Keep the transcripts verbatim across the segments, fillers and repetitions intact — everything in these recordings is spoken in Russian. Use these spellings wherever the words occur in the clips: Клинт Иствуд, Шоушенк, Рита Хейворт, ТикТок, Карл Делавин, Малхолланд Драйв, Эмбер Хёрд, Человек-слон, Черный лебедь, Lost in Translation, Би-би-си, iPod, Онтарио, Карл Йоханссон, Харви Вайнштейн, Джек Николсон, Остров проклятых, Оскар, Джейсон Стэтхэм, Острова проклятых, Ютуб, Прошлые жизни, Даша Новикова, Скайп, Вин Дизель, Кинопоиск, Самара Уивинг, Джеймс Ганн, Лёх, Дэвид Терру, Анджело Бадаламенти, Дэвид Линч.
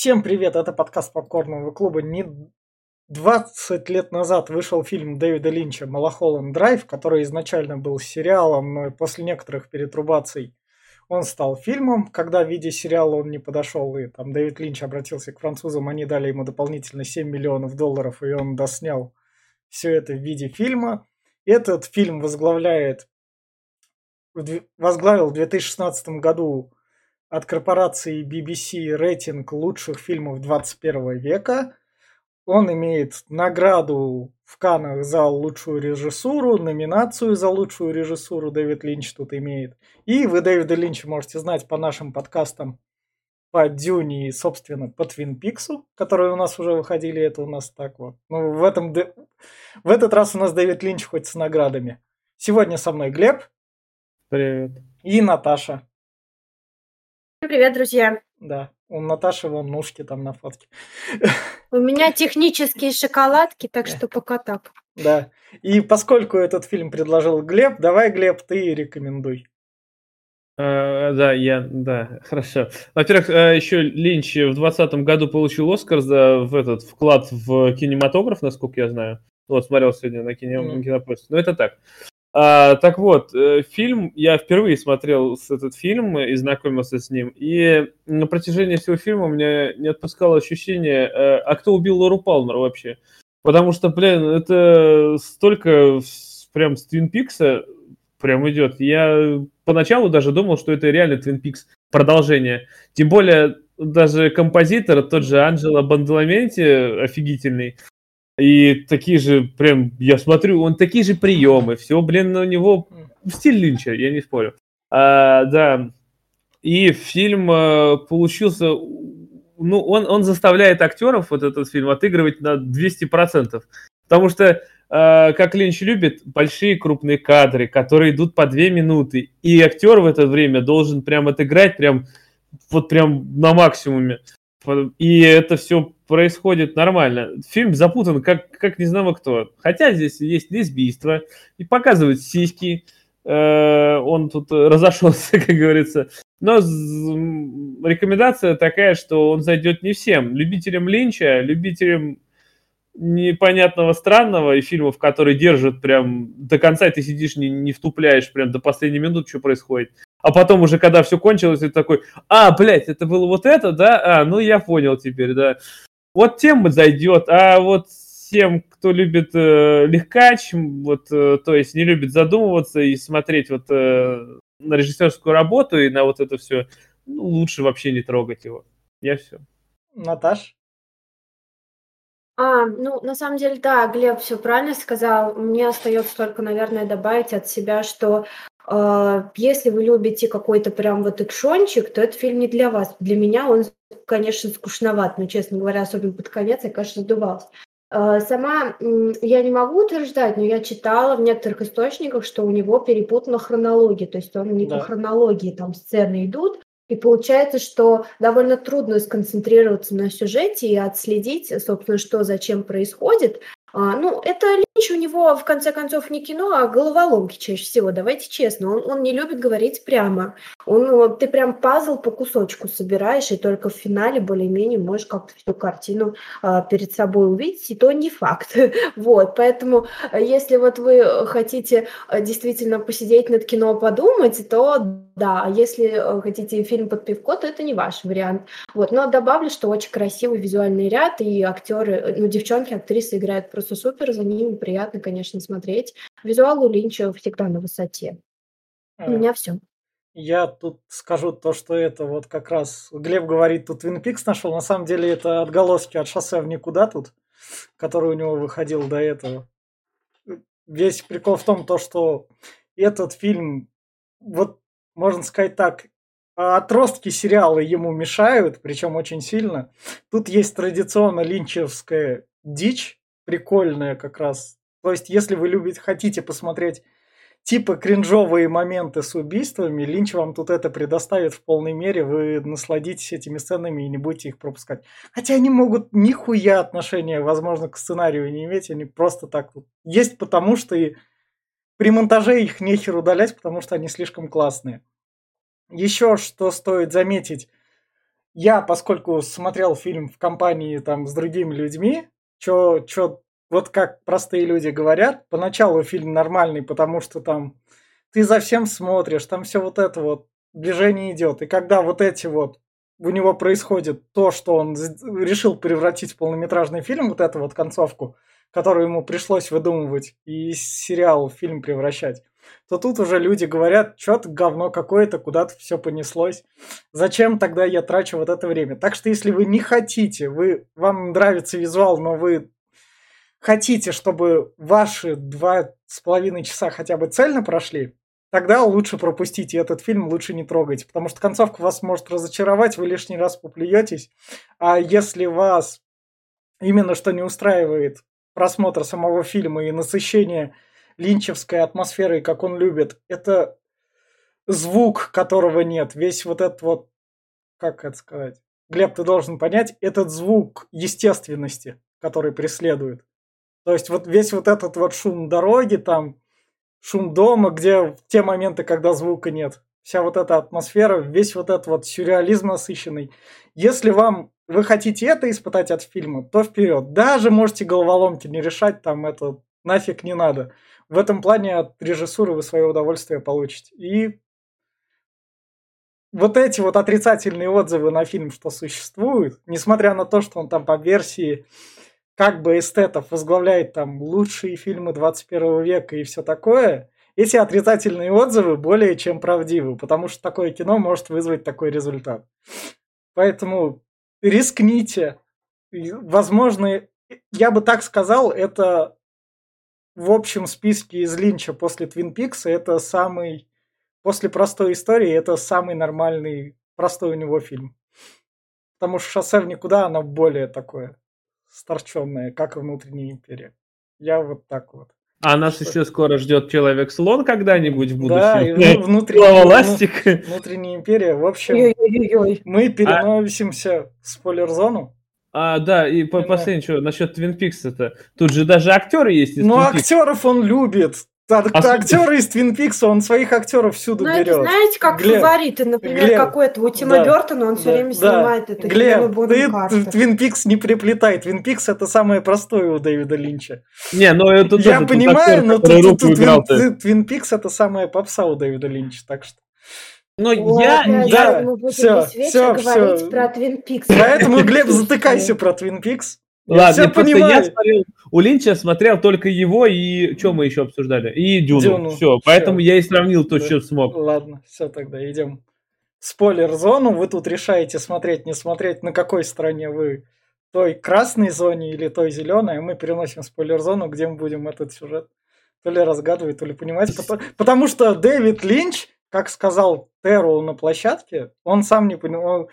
Всем привет, это подкаст Попкорнового клуба. Не двадцать лет назад вышел фильм Дэвида Линча «Малхолланд Драйв», который изначально был сериалом, но после некоторых перетрубаций он стал фильмом. Когда в виде сериала он не подошел, и там Дэвид Линч обратился к французам, они дали ему дополнительно семь миллионов долларов, и он доснял все это в виде фильма. Этот фильм возглавляет, возглавил в две тысячи шестнадцатом году от корпорации би би си рейтинг лучших фильмов двадцать первого века. Он имеет награду в Каннах за лучшую режиссуру, номинацию за лучшую режиссуру Дэвид Линч тут имеет. И вы Дэвида Линча можете знать по нашим подкастам по Дюне и, собственно, по Твин Пиксу, которые у нас уже выходили. Это у нас так вот. Ну, в, этом, в этот раз у нас Дэвид Линч хоть с наградами. Сегодня со мной Глеб. Привет. И Наташа. Привет, друзья. Да, у Наташи вон ножки там на фотке. У меня технические шоколадки, так что пока так. Да, и поскольку этот фильм предложил Глеб, давай, Глеб, ты рекомендуй. А, да, я, да, хорошо. Во-первых, еще Линч в двадцатом году получил Оскар за в этот вклад в кинематограф, насколько я знаю. Вот, смотрел сегодня на кино, кинопоиске. Но это так. А, так вот, фильм, я впервые смотрел этот фильм и знакомился с ним, и на протяжении всего фильма у меня не отпускало ощущение, а кто убил Лору Палмер вообще? Потому что, блин, это столько прям с Твин Пикса прям идет. Я поначалу даже думал, что это реально Твин Пикс продолжение. Тем более, даже композитор, тот же Анджело Бадаламенти, офигительный. И такие же, прям, я смотрю, он такие же приемы, все, блин, у него стиль Линча, я не спорю. А, да, и фильм получился, ну, он, он заставляет актеров, вот этот фильм, отыгрывать на двести процентов, потому что, а, как Линч любит, большие крупные кадры, которые идут по две минуты, и актер в это время должен прям отыграть, прям, вот прям на максимуме. И это все происходит нормально. Фильм запутан, как, как не знамо кто. Хотя здесь есть лесбийство, и показывают сиськи. Э, он тут разошелся, как говорится. Но з- рекомендация такая, что он зайдет не всем. Любителям Линча, любителям непонятного, странного, и фильмов, которые держат прям до конца, и ты сидишь, не, не втупляешь прям до последней минуты, что происходит. А потом уже, когда все кончилось, ты такой, а, блядь, это было вот это, да? А, ну я понял теперь, да. Вот тем зайдет, а вот тем, кто любит э, легкач, вот, э, то есть не любит задумываться и смотреть вот э, на режиссерскую работу и на вот это все, ну, лучше вообще не трогать его. Я все. Наташ? А, ну, на самом деле, да, Глеб все правильно сказал. Мне остается только, наверное, добавить от себя, что э, если вы любите какой-то прям вот экшончик, то этот фильм не для вас. Для меня он, конечно, скучноват, но, честно говоря, особенно под конец, я, конечно, сдувалась. Э, сама э, я не могу утверждать, но я читала в некоторых источниках, что у него перепутана хронология, то есть он не да. по хронологии, там сцены идут. И получается, что довольно трудно сконцентрироваться на сюжете и отследить, собственно, что зачем происходит. А, ну, это Линч у него, в конце концов, не кино, а головоломки чаще всего, давайте честно. Он, он не любит говорить прямо. Он, ты прям пазл по кусочку собираешь, и только в финале более-менее можешь как-то всю картину а, перед собой увидеть, и то не факт. Вот, поэтому, если вот вы хотите действительно посидеть над кино, подумать, то да, а если хотите фильм под пивко, то это не ваш вариант. Вот, но добавлю, что очень красивый визуальный ряд, и актеры, ну, девчонки, актрисы играют просто супер, за ними приятно, конечно, смотреть. Визуал у Линча всегда на высоте. У меня все. Я тут скажу то, что это вот как раз... Глеб говорит, тут Твин Пикс нашел. На самом деле это отголоски от «Шоссе в никуда» тут, который у него выходил до этого. Весь прикол в том, то, что этот фильм, вот можно сказать так, отростки сериала ему мешают, причем очень сильно. Тут есть традиционно линчевская дичь, прикольная как раз. То есть, если вы любите, хотите посмотреть типа кринжовые моменты с убийствами, Линч вам тут это предоставит в полной мере, вы насладитесь этими сценами и не будете их пропускать. Хотя они могут нихуя отношения, возможно, к сценарию не иметь, они просто так вот есть, потому что и при монтаже их нехер удалять, потому что они слишком классные. Еще что стоит заметить, я, поскольку смотрел фильм в компании там с другими людьми, чё, чё, вот как простые люди говорят, поначалу фильм нормальный, потому что там ты за всем смотришь, там все вот это вот, движение идет. И когда вот эти вот, у него происходит то, что он решил превратить в полнометражный фильм, вот эту вот концовку, которую ему пришлось выдумывать и из сериала в фильм превращать, то тут уже люди говорят, что-то говно какое-то, куда-то все понеслось. Зачем тогда я трачу вот это время? Так что если вы не хотите, вы, вам нравится визуал, но вы хотите, чтобы ваши два с половиной часа хотя бы цельно прошли, тогда лучше пропустите этот фильм, лучше не трогайте, потому что концовка вас может разочаровать, вы лишний раз поплюетесь. А если вас именно что не устраивает просмотр самого фильма и насыщение линчевской атмосферой, как он любит, это звук, которого нет, весь вот этот вот, как это сказать, Глеб, ты должен понять, этот звук естественности, который преследует. То есть вот весь вот этот вот шум дороги, там, шум дома, где те моменты, когда звука нет, вся вот эта атмосфера, весь вот этот вот сюрреализм насыщенный. Если вам вы хотите это испытать от фильма, то вперед. Даже можете головоломки не решать, там это нафиг не надо. В этом плане от режиссуры вы свое удовольствие получите. И вот эти вот отрицательные отзывы на фильм, что существуют, несмотря на то, что он там по версии как бы эстетов возглавляет там лучшие фильмы двадцать первого века и все такое, эти отрицательные отзывы более чем правдивы, потому что такое кино может вызвать такой результат. Поэтому рискните. Возможно, я бы так сказал, это в общем списке из Линча после Твин Пикса, это самый, после простой истории, это самый нормальный, простой у него фильм. Потому что «Шоссе в никуда» оно более такое сторченная, как и «Внутренняя империя». Я вот так вот. А нас что? Еще скоро ждет «Человек-слон» когда-нибудь в будущем. Да, и внутренняя, «Внутренняя империя». В общем, Ой-ой-ой. мы переносимся а... в спойлер-зону. А, да, и по последнее, что насчет «Твин Пикса»-то. Тут же даже актеры есть из «Твин Пикса». Ну, актеров он любит. А, а актеры из «Твин Пикса», он своих актеров всюду знаете, берет. Знаете, как Глеб, фавориты, например, Глеб, какой-то у Тима да, Бёртона, он все да, время снимает да. эту «Твин Карты». «Твин Пикс» не приплетай. «Твин Пикс» — это самое простое у Дэвида Линча. Не, ну это тоже, я понимаю, актер, но тут, тут, играл, «Твин, «Твин Пикс» — это самая попса у Дэвида Линча, так что... Но Ой, я... Да, я... Мы будем все, весь вечер все, говорить все. про «Твин Пикс». Поэтому, Глеб, затыкайся про «Твин Пикс». Ладно, я просто я смотрел, у Линча смотрел только его и, что мы еще обсуждали, и Дюну, Дюну. Все, все, поэтому я и сравнил то, да. что смог. Ладно, все, тогда идем в спойлер-зону, вы тут решаете смотреть, не смотреть, на какой стороне вы, той красной зоне или той зеленой, а мы переносим в спойлер-зону, где мы будем этот сюжет то ли разгадывать, то ли понимать, потому, потому что Дэвид Линч, как сказал Терру на площадке, он сам не понимал.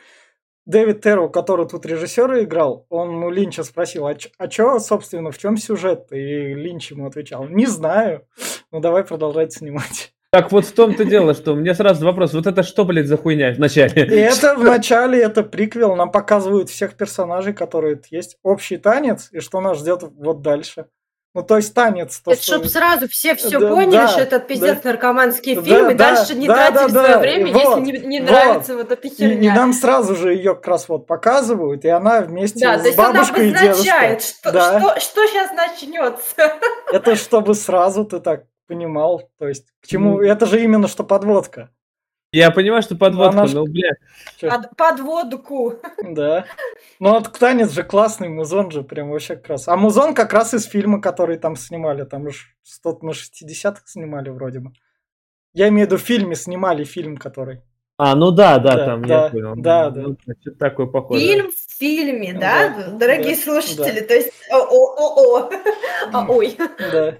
Дэвид Терру, который тут режиссера играл, он у Линча спросил, а, ч- а чё, собственно, в чем сюжет? И Линч ему отвечал, не знаю, ну давай продолжать снимать. Так вот в том-то дело, что у меня сразу вопрос, вот это что, блядь, за хуйня в начале? И это в начале, это приквел, нам показывают всех персонажей, которые есть, общий танец, и что нас ждет вот дальше. Ну, то есть танец... То, это что... чтобы сразу все все да, поняли, да, что это пиздец да, наркоманские да, фильмы, да, дальше не да, тратили да, свое да, время, вот, если не, не вот. нравится вот эта херня. И, и нам сразу же ее как раз вот показывают, и она вместе да, с бабушкой и дедушкой. Что, да, что, что сейчас начнется. Это чтобы сразу ты так понимал, то есть к чему... Mm. Это же именно что подводка. Я понимаю, что подводка, но, ну, бля. Под, подводку. Да. Ну, вот танец же классный, музон же прям вообще как раз. А музон как раз из фильма, который там снимали. Там уж что-то на шестидесятых снимали вроде бы. Я имею в виду в фильме, снимали фильм, который... А, ну да, да, да там, да, я понял. Да, да. Ну, что-то такое похоже. Фильм в фильме, да? да Дорогие да, слушатели, да. то есть... О-о-о-о. А, ой. Да.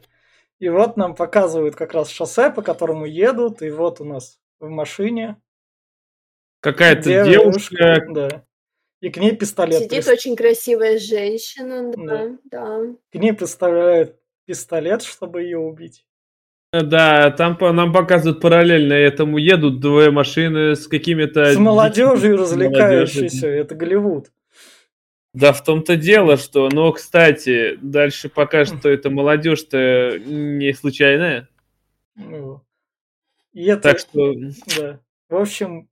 И вот нам показывают как раз шоссе, по которому едут, и вот у нас... в машине. Какая-то девушка. девушка. Да. И к ней пистолет. Сидит прист... очень красивая женщина. Да, да. да. К ней представляют пистолет, чтобы ее убить. Да, там нам показывают параллельно этому едут две машины с какими-то... С молодежью развлекающейся. Это Голливуд. Да, в том-то дело, что... Но, кстати, дальше покажут, что это молодежь-то не случайная. Ну... И это, так что... Да. В общем,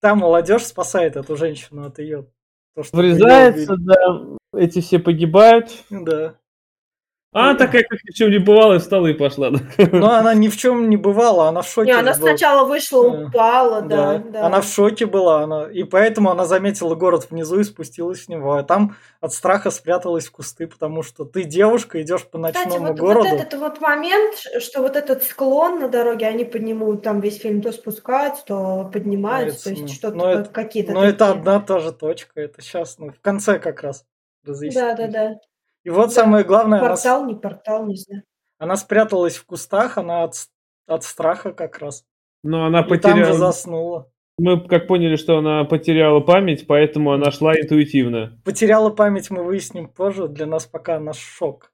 та молодежь спасает эту женщину от ее... То, что врезается, да, эти все погибают. Да. А, такая, как ни в чем не бывала, и встала и пошла. Но она ни в чем не бывала, она в шоке. Не, она была. Сначала вышла, упала, да, да. да. Она в шоке была, она... и поэтому она заметила город внизу и спустилась в него. А там от страха спряталась в кусты, потому что ты, девушка, идешь по ночному Кстати, вот, городу. Кстати, вот этот вот момент, что вот этот склон на дороге, они поднимут, там весь фильм то спускаются, то поднимаются, то есть что-то но это, какие-то... Но такие. Это одна та же точка, это сейчас, ну, в конце как раз разъяснить. Да, да, да. И вот да, самое главное... Портал, она... не портал, не знаю. Она спряталась в кустах, она от, от страха как раз. Но она потеряла... И там же заснула. Мы как поняли, что она потеряла память, поэтому она шла интуитивно. Потеряла память мы выясним позже, для нас пока она шок.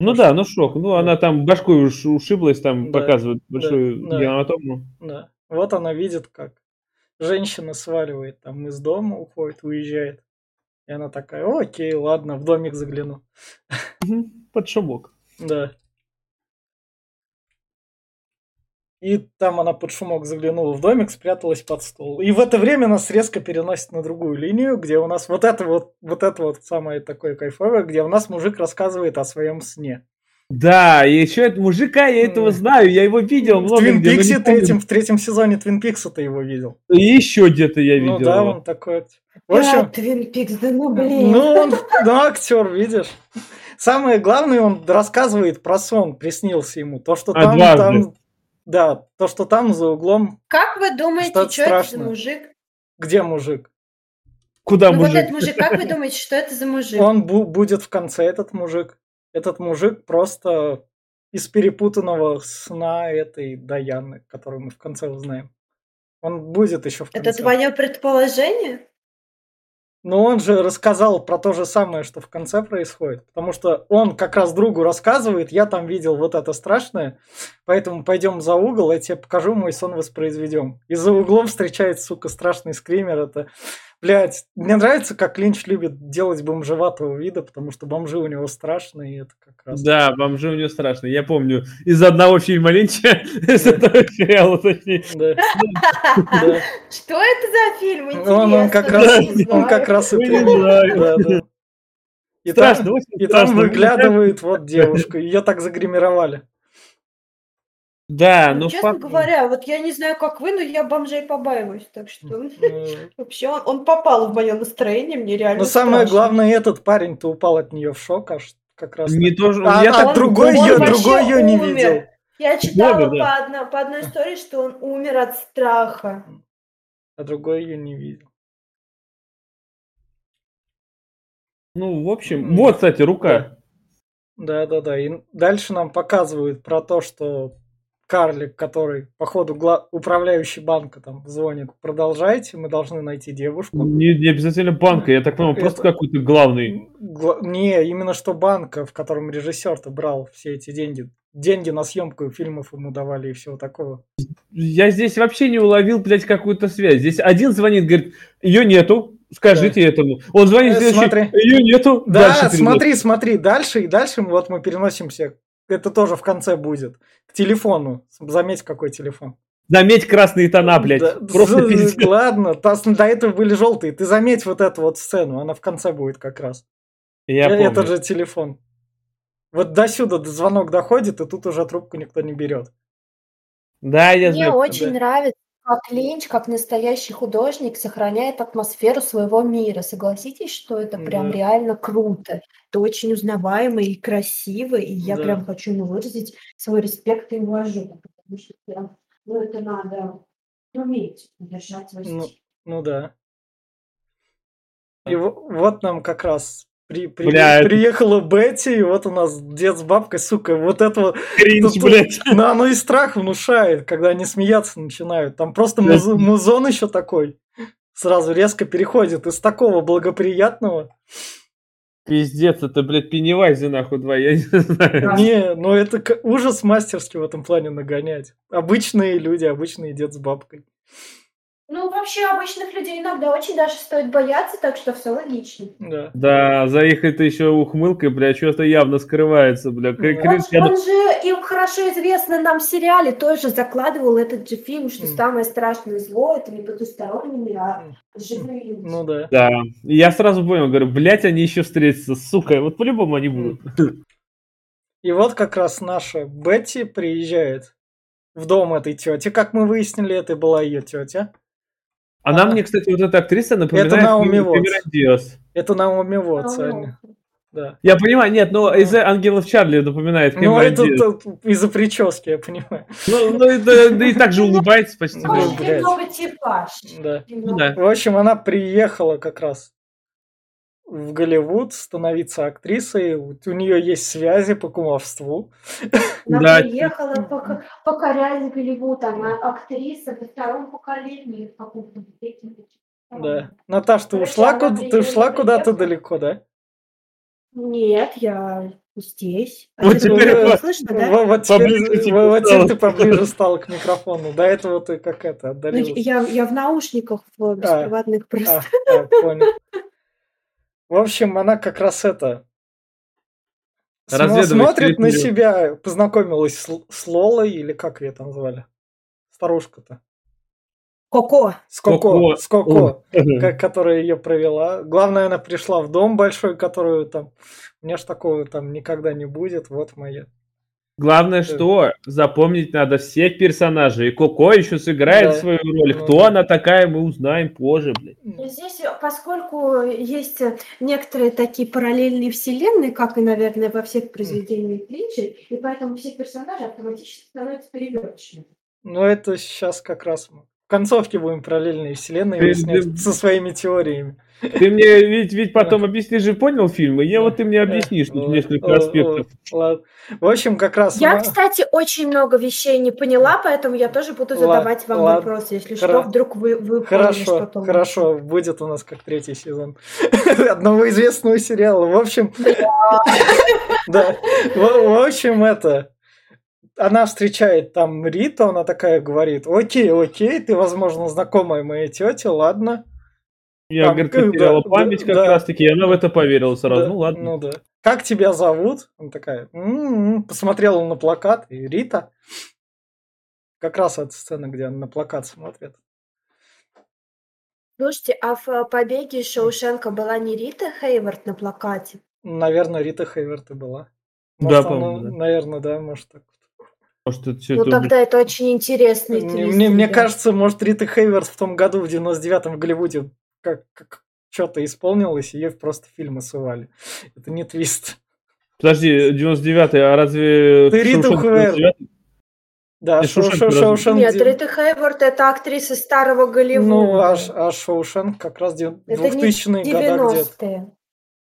Ну потому да, что... ну шок. Ну да. Она там башкой уш- ушиблась, там да, показывают большую да, гематому. Да. Вот она видит, как женщина сваливает там из дома, уходит, уезжает. И она такая, окей, ладно, в домик загляну. Под шумок. Да. И там она под шумок заглянула в домик, спряталась под стол. И в это время нас резко переносит на другую линию, где у нас вот это вот, вот это вот самое такое кайфовое, где у нас мужик рассказывает о своем сне. Да, и еще этот мужика, я этого знаю, я его видел много где. В Твин Пиксе ты этим, в третьем сезоне Твин Пикса ты его видел. И еще где-то я видел. Ну да, его. Он такой. В общем, да, Твин Пикс, да ну блин. Ну он, да, актер, видишь. Самое главное, он рассказывает про сон, приснился ему. То, что там, а там да, то, что там за углом. Как вы думаете, что страшное? Это за мужик? Где мужик? Куда ну, мужик? Вот этот мужик, как вы думаете, что это за мужик? Он бу- будет в конце, этот мужик. Этот мужик просто из перепутанного сна этой Даяны, которую мы в конце узнаем. Он будет еще в конце. Это твое предположение? Но он же рассказал про то же самое, что в конце происходит. Потому что он как раз другу рассказывает, я там видел вот это страшное, поэтому пойдем за угол, я тебе покажу, мой сон воспроизведем. И за углом встречает, сука, страшный скример. Это, блядь, мне нравится, как Линч любит делать бомжеватого вида, потому что бомжи у него страшные, и это как раз... Да, бомжи у него страшные, я помню. Из одного фильма Линча, из одного сериала, точнее. Что это за фильм? Интересно. Он как раз... раз и приезжает. Да, да. И, страшно, там, и там выглядывает вот девушка. Ее так загримировали. Да, ну, ну честно факт... говоря, вот я не знаю, как вы, но я бомжей побаиваюсь. Так что вообще он, он попал в мое настроение, мне реально Но страшно. Самое главное, этот парень-то упал от нее в шок аж как раз. Не тоже... А, я а так он, другой, он ее, другой ее не умер. Видел. Я читала Бога, да. по, одной, по одной истории, что он умер от страха. А другой ее не видел. Ну, в общем, вот, кстати, рука. Да-да-да, и дальше нам показывают про то, что карлик, который, походу, гла... управляющий банка там звонит, продолжайте, мы должны найти девушку. Не, не обязательно банка, я так понимаю, это... просто какой-то главный. Гла... Не, именно что банка, в котором режиссер-то брал все эти деньги. Деньги на съемку фильмов ему давали и всего такого. Я здесь вообще не уловил, блядь, какую-то связь. Здесь один звонит, говорит, ее нету. Скажите да. этому. Он звонит, э, смотри. Ее нету. Да, дальше смотри, переносим. смотри, дальше и дальше вот мы переносимся. Это тоже в конце будет. К телефону. Заметь, какой телефон. Заметь красные тона, блядь. Да, просто пиздец. Ладно, до этого были желтые. Ты заметь вот эту вот сцену, она в конце будет как раз. Я помню. Это же телефон. Вот до сюда звонок доходит, и тут уже трубку никто не берет. Да, я знаю. Мне очень да. нравится. Как Линч, как настоящий художник, сохраняет атмосферу своего мира. Согласитесь, что это прям да. реально круто. Это очень узнаваемо и красиво, и я да. прям хочу ему выразить свой респект и уважение, потому что прям, ну, это надо уметь удержать свой стиль. Ну, ну да. И вот, вот нам как раз... При, при, приехала Бетти, и вот у нас дед с бабкой, сука, вот этого... Кринж, блядь. Ну, оно и страх внушает, когда они смеяться начинают. Там просто муз, музон еще такой. Сразу резко переходит из такого благоприятного. Пиздец, это, блядь, Пеннивайзе, нахуй, два, я не знаю. Не, ну это ужас мастерский в этом плане нагонять. Обычные люди, обычные дед с бабкой. Ну, вообще, обычных людей иногда очень даже стоит бояться, так что все логично. Да, да за их это еще ухмылкой, бля, что-то явно скрывается, бля. Кринж, он, он же и в хорошо известном нам сериале тоже закладывал этот же фильм, что mm. самое страшное зло — это не потусторонние, а живые люди. Ну да. Да. Я сразу понял, говорю, блять, они еще встретятся, сука. Вот по-любому они будут. И вот как раз наша Бетти приезжает в дом этой тети. Как мы выяснили, это была ее тетя. Она а... мне, кстати, вот эта актриса напоминает... Это Наоми Уоттс. Это Наоми Уоттс, Аня. Да. Я понимаю, нет, но из-за «Ангелов Чарли» напоминает Кэмерон Диас. Ну, это, это из-за прически, я понимаю. Ну, ну и, да, да и так же улыбается почти. Ну, блядь. Да. Ну, да. В общем, она приехала как раз в Голливуд становиться актрисой. У нее есть связи по кумовству. Она да. приехала покорять Голливуд. Она актриса во втором поколении в каком-то веке. Да. Наташ, ты ушла, куда, ты ушла куда-то далеко, да? Нет, я здесь. А вот теперь, вот, слышно, да? вот, через, вот теперь ты поближе стал к микрофону. До этого ты как это отдалилась. Ну, я, я в наушниках в беспроводных а, просто. А, а, понял. В общем, она как раз это... Смотрит на себя, познакомилась с, с Лолой, или как ее там звали? Старушка-то. Коко. С Коко, с Коко, которая ее провела. Главное, она пришла в дом большой, которую там... У меня ж такого там никогда не будет, вот моя. Главное, это... что запомнить надо всех персонажей. И Коко еще сыграет да. свою роль. Кто ну, она да. такая, мы узнаем позже, блин. Здесь, поскольку есть некоторые такие параллельные вселенные, как и, наверное, во всех произведениях Линча, и поэтому все персонажи автоматически становятся переверточными. Ну, это сейчас как раз... В концовке будем параллельные вселенные выяснять ты, со своими теориями. Ты мне ведь, ведь потом объяснишь же, понял фильм? И я вот ты мне объяснишь тут несколько аспектов. Ладно. В общем, как раз... Я, кстати, очень много вещей не поняла, поэтому я тоже буду задавать вам вопросы, если что, вдруг вы поняли что-то. Хорошо, будет у нас как третий сезон одного известного сериала. В общем... Да. В общем, это... Она встречает там Риту, она такая говорит: окей, окей, ты, возможно, знакомая моей тете, ладно. Я, там, говорит, потеряла да, память да, как да, раз-таки, и она в это поверила сразу, да, ну ладно. Ну да. Как тебя зовут? Она такая, м-м-м", посмотрела на плакат, и Рита. Как раз эта сцена, где она на плакат смотрит. Слушайте, а в «Побеге» Шоушенка была не Рита Хейворт на плакате? Наверное, Рита Хейворт и была. Может, да, по-моему, она, да. Наверное, да, может так. Может, ну, тогда это очень интересный твист. Мне, мне кажется, может, Рита Хейворт в том году, в девяносто девятом в Голливуде, как, как что-то исполнилось, и ее просто фильмы сували. Это не твист. Подожди, девяносто девятый, а разве... Ты Риту Хейворт. Да, Шоушенк. Нет, Рита Хейворт — это актриса старого Голливуда. Ну, а, а Шоушенк как раз двухтысячные года где-то. Да,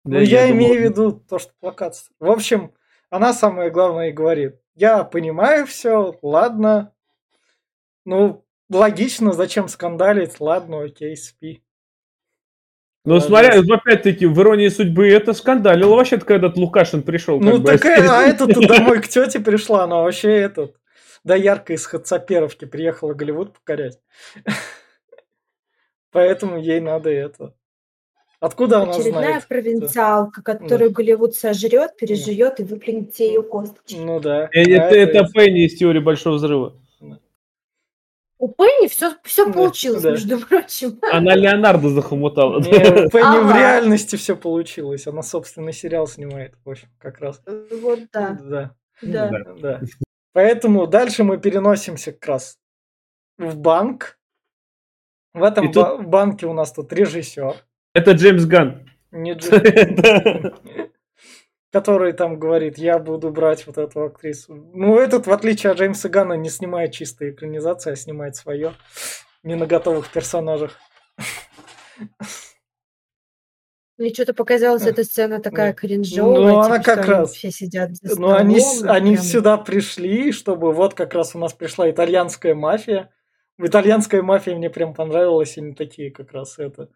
ну, я, я имею в виду то, что плакат. В общем, она самое главное и говорит: я понимаю все, ладно. Ну, логично, зачем скандалить, ладно, окей, спи. Ну, ладно. Смотря, опять-таки, в «Иронии судьбы» это скандалило вообще-то, когда-то Лукашин пришел. Ну, такая, а эта-то домой к тете пришла, она вообще этот, доярка из Хацаперовки приехала Голливуд покорять. Поэтому ей надо это. Откуда она знает? Очередная провинциалка, которую да. Голливуд сожрет, переживет да. и выплюнет все ее косточки. Ну да. Это, а это, это Пенни из «Теории большого взрыва». Да. У Пенни все, все да. получилось, да. между прочим. Она Леонардо захомутала. Не, у Пенни ага. в реальности все получилось. Она собственный сериал снимает, в общем, как раз. Вот да. Да. Да. Да. да. Поэтому дальше мы переносимся как раз в банк. В этом и ба- тут... банке у нас тут режиссер. Это Джеймс Ганн. Не Джеймс Ганн. Который там говорит: я буду брать вот эту актрису. Ну, этот, в отличие от Джеймса Ганна, не снимает чистые экранизации, а снимает свое. Не на готовых персонажах. Мне что-то показалось, эта сцена такая кринжовая. Ну, она как раз. Все сидят за столом. Ну, они сюда пришли, чтобы вот как раз у нас пришла итальянская мафия. Итальянская мафия мне прям понравилась, они такие как раз это...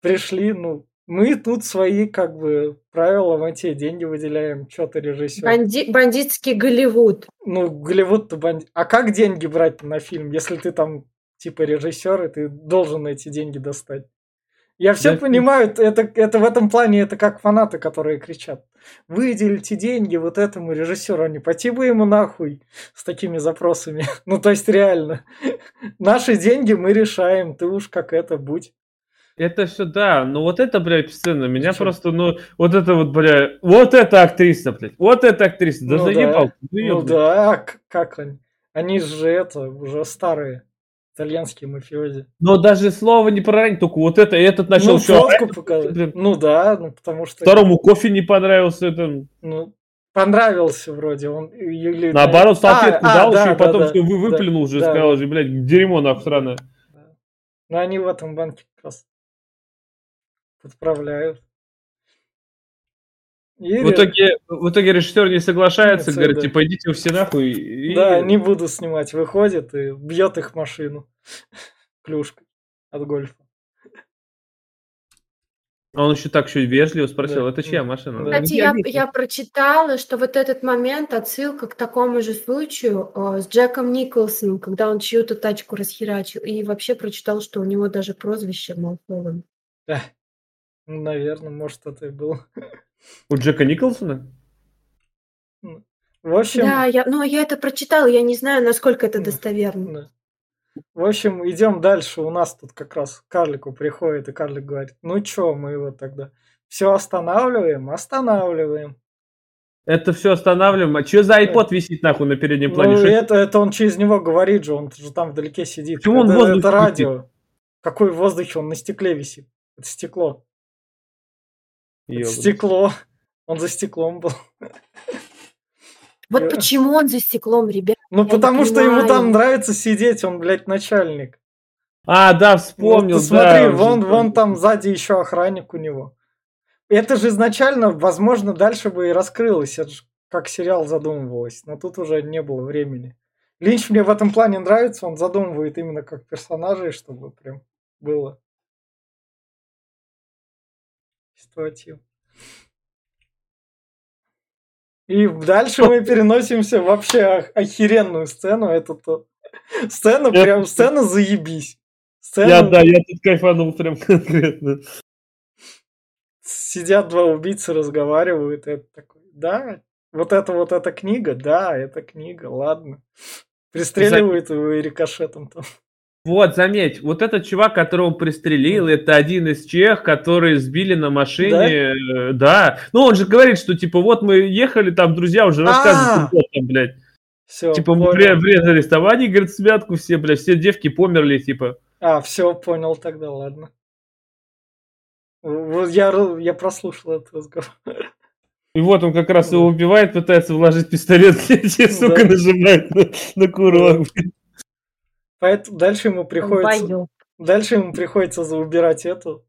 Пришли, ну, мы тут свои, как бы, правила, мы те деньги выделяем, что-то режиссер. Банди- бандитский Голливуд. Ну, Голливуд-то бандит. А как деньги брать на фильм, если ты там, типа, режиссер, и ты должен эти деньги достать? Я все да, понимаю, это, это в этом плане это как фанаты, которые кричат: выделите деньги вот этому режиссеру, а не пойти бы ему нахуй с такими запросами. Ну, то есть, реально, наши деньги мы решаем, ты уж как это будь. Это все, да, но вот это, блядь, сцена, меня Почему? просто, ну, вот это вот, блядь, вот эта актриса, блядь, вот эта актриса, да ну заебал. Да. Ее, ну блядь. да, как они, они же это, уже старые. Итальянские мафиози. Но даже слова не проранит, только вот это, этот начал... Ну, фотку показать. Ну да, ну потому что... Второму кофе не понравился. Это... Ну, понравился вроде. Он или... Наоборот, салфетку а, дал а, еще, да, и потом да, все да, выплюнул да, уже, да, сказал же, да. блядь, дерьмо нахуй сраное. Да. Ну, они в этом банке как раз подправляют. И в, итоге, в итоге режиссер не соглашается, Нет, говорит, да. типа, идите все нахуй. И... Да, не буду снимать. Выходит и бьет их машину клюшкой от гольфа. А он еще так еще вежливо спросил, да. это чья машина? Кстати, я, я прочитала, что вот этот момент, отсылка к такому же случаю о, с Джеком Николсоном, когда он чью-то тачку расхерачил, и вообще прочитал, что у него даже прозвище Малхолланд. Да, ну, наверное, может, это и было... У Джека Николсона? В общем... Да, я, но я это прочитала, я не знаю, насколько это достоверно. Да. В общем, идем дальше. У нас тут как раз к карлику приходит, и карлик говорит, ну чё, мы его тогда все останавливаем, останавливаем. Это все останавливаем? А чё за iPod висит нахуй на переднем плане? Ну, это, это он через него говорит же, он же там вдалеке сидит. Почему он в воздухе? Это радио. Какой в воздухе? Он на стекле висит. Это стекло. Стекло. Он за стеклом был. Вот я... почему он за стеклом, ребят? Ну, я потому что ему там нравится сидеть, он, блядь, начальник. А, да, вспомнил, ну, смотри, да. Вон, вон там сзади еще охранник у него. Это же изначально, возможно, дальше бы и раскрылось, это же как сериал задумывалось, но тут уже не было времени. Линч мне в этом плане нравится, он задумывает именно как персонажей, чтобы прям было... И дальше мы переносимся в вообще охеренную сцену. Это то. Сцена я прям, тут... сцена заебись. Сцена... Я, да, я тут кайфанул прям конкретно. Сидят два убийцы, разговаривают. Это такой, да, вот это вот эта книга, да, это книга, ладно. Пристреливают его и рикошетом там. Вот, заметь, вот этот чувак, которого он пристрелил, это один из тех, которые сбили на машине, да? да. Ну, он же говорит, что, типа, вот мы ехали, там, друзья уже рассказывают, что там, блядь. Все, типа, понял. мы врезались там, они, говорят, смятку все, блядь, все девки померли, типа. А, все, понял тогда, ладно. Вот я, я прослушал этот разговор. И вот он как раз его убивает, пытается вложить пистолет, и, сука, нажимает на курок, блядь. Поэтому дальше ему приходится... Байду. Дальше ему приходится заубирать эту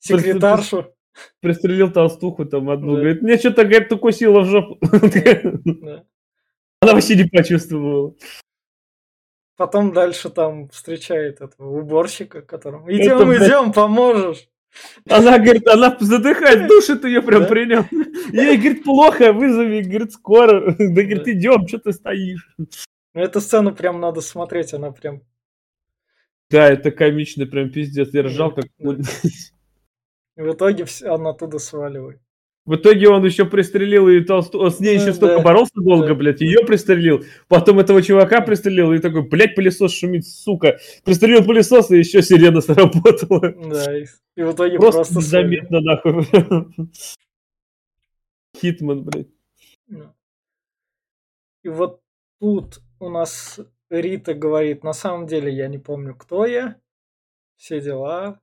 секретаршу. Пристрелил толстуху там одну. Да. Говорит, мне что-то, говорит, укусило в жопу. Да. Она вообще не почувствовала. Потом дальше там встречает этого уборщика, которому... Идем, Это... идем, поможешь. Она, говорит, она задыхает, душит ее прям да? при нем. Ей, говорит, плохо, вызови, говорит, скоро. Да, говорит, идем, что ты стоишь. Ну, эту сцену прям надо смотреть, она прям... Да, это комично, прям пиздец, я ржал как... В итоге он оттуда сваливает. В итоге он еще пристрелил и толстую... С ней еще столько боролся долго, блядь, ее пристрелил. Потом этого чувака пристрелил и такой, блядь, пылесос шумит, сука. Пристрелил пылесос и еще сирена сработала. Да, и в итоге просто... Просто заметно, нахуй. Хитман, блядь. И вот тут... У нас Рита говорит, на самом деле я не помню, кто я, все дела,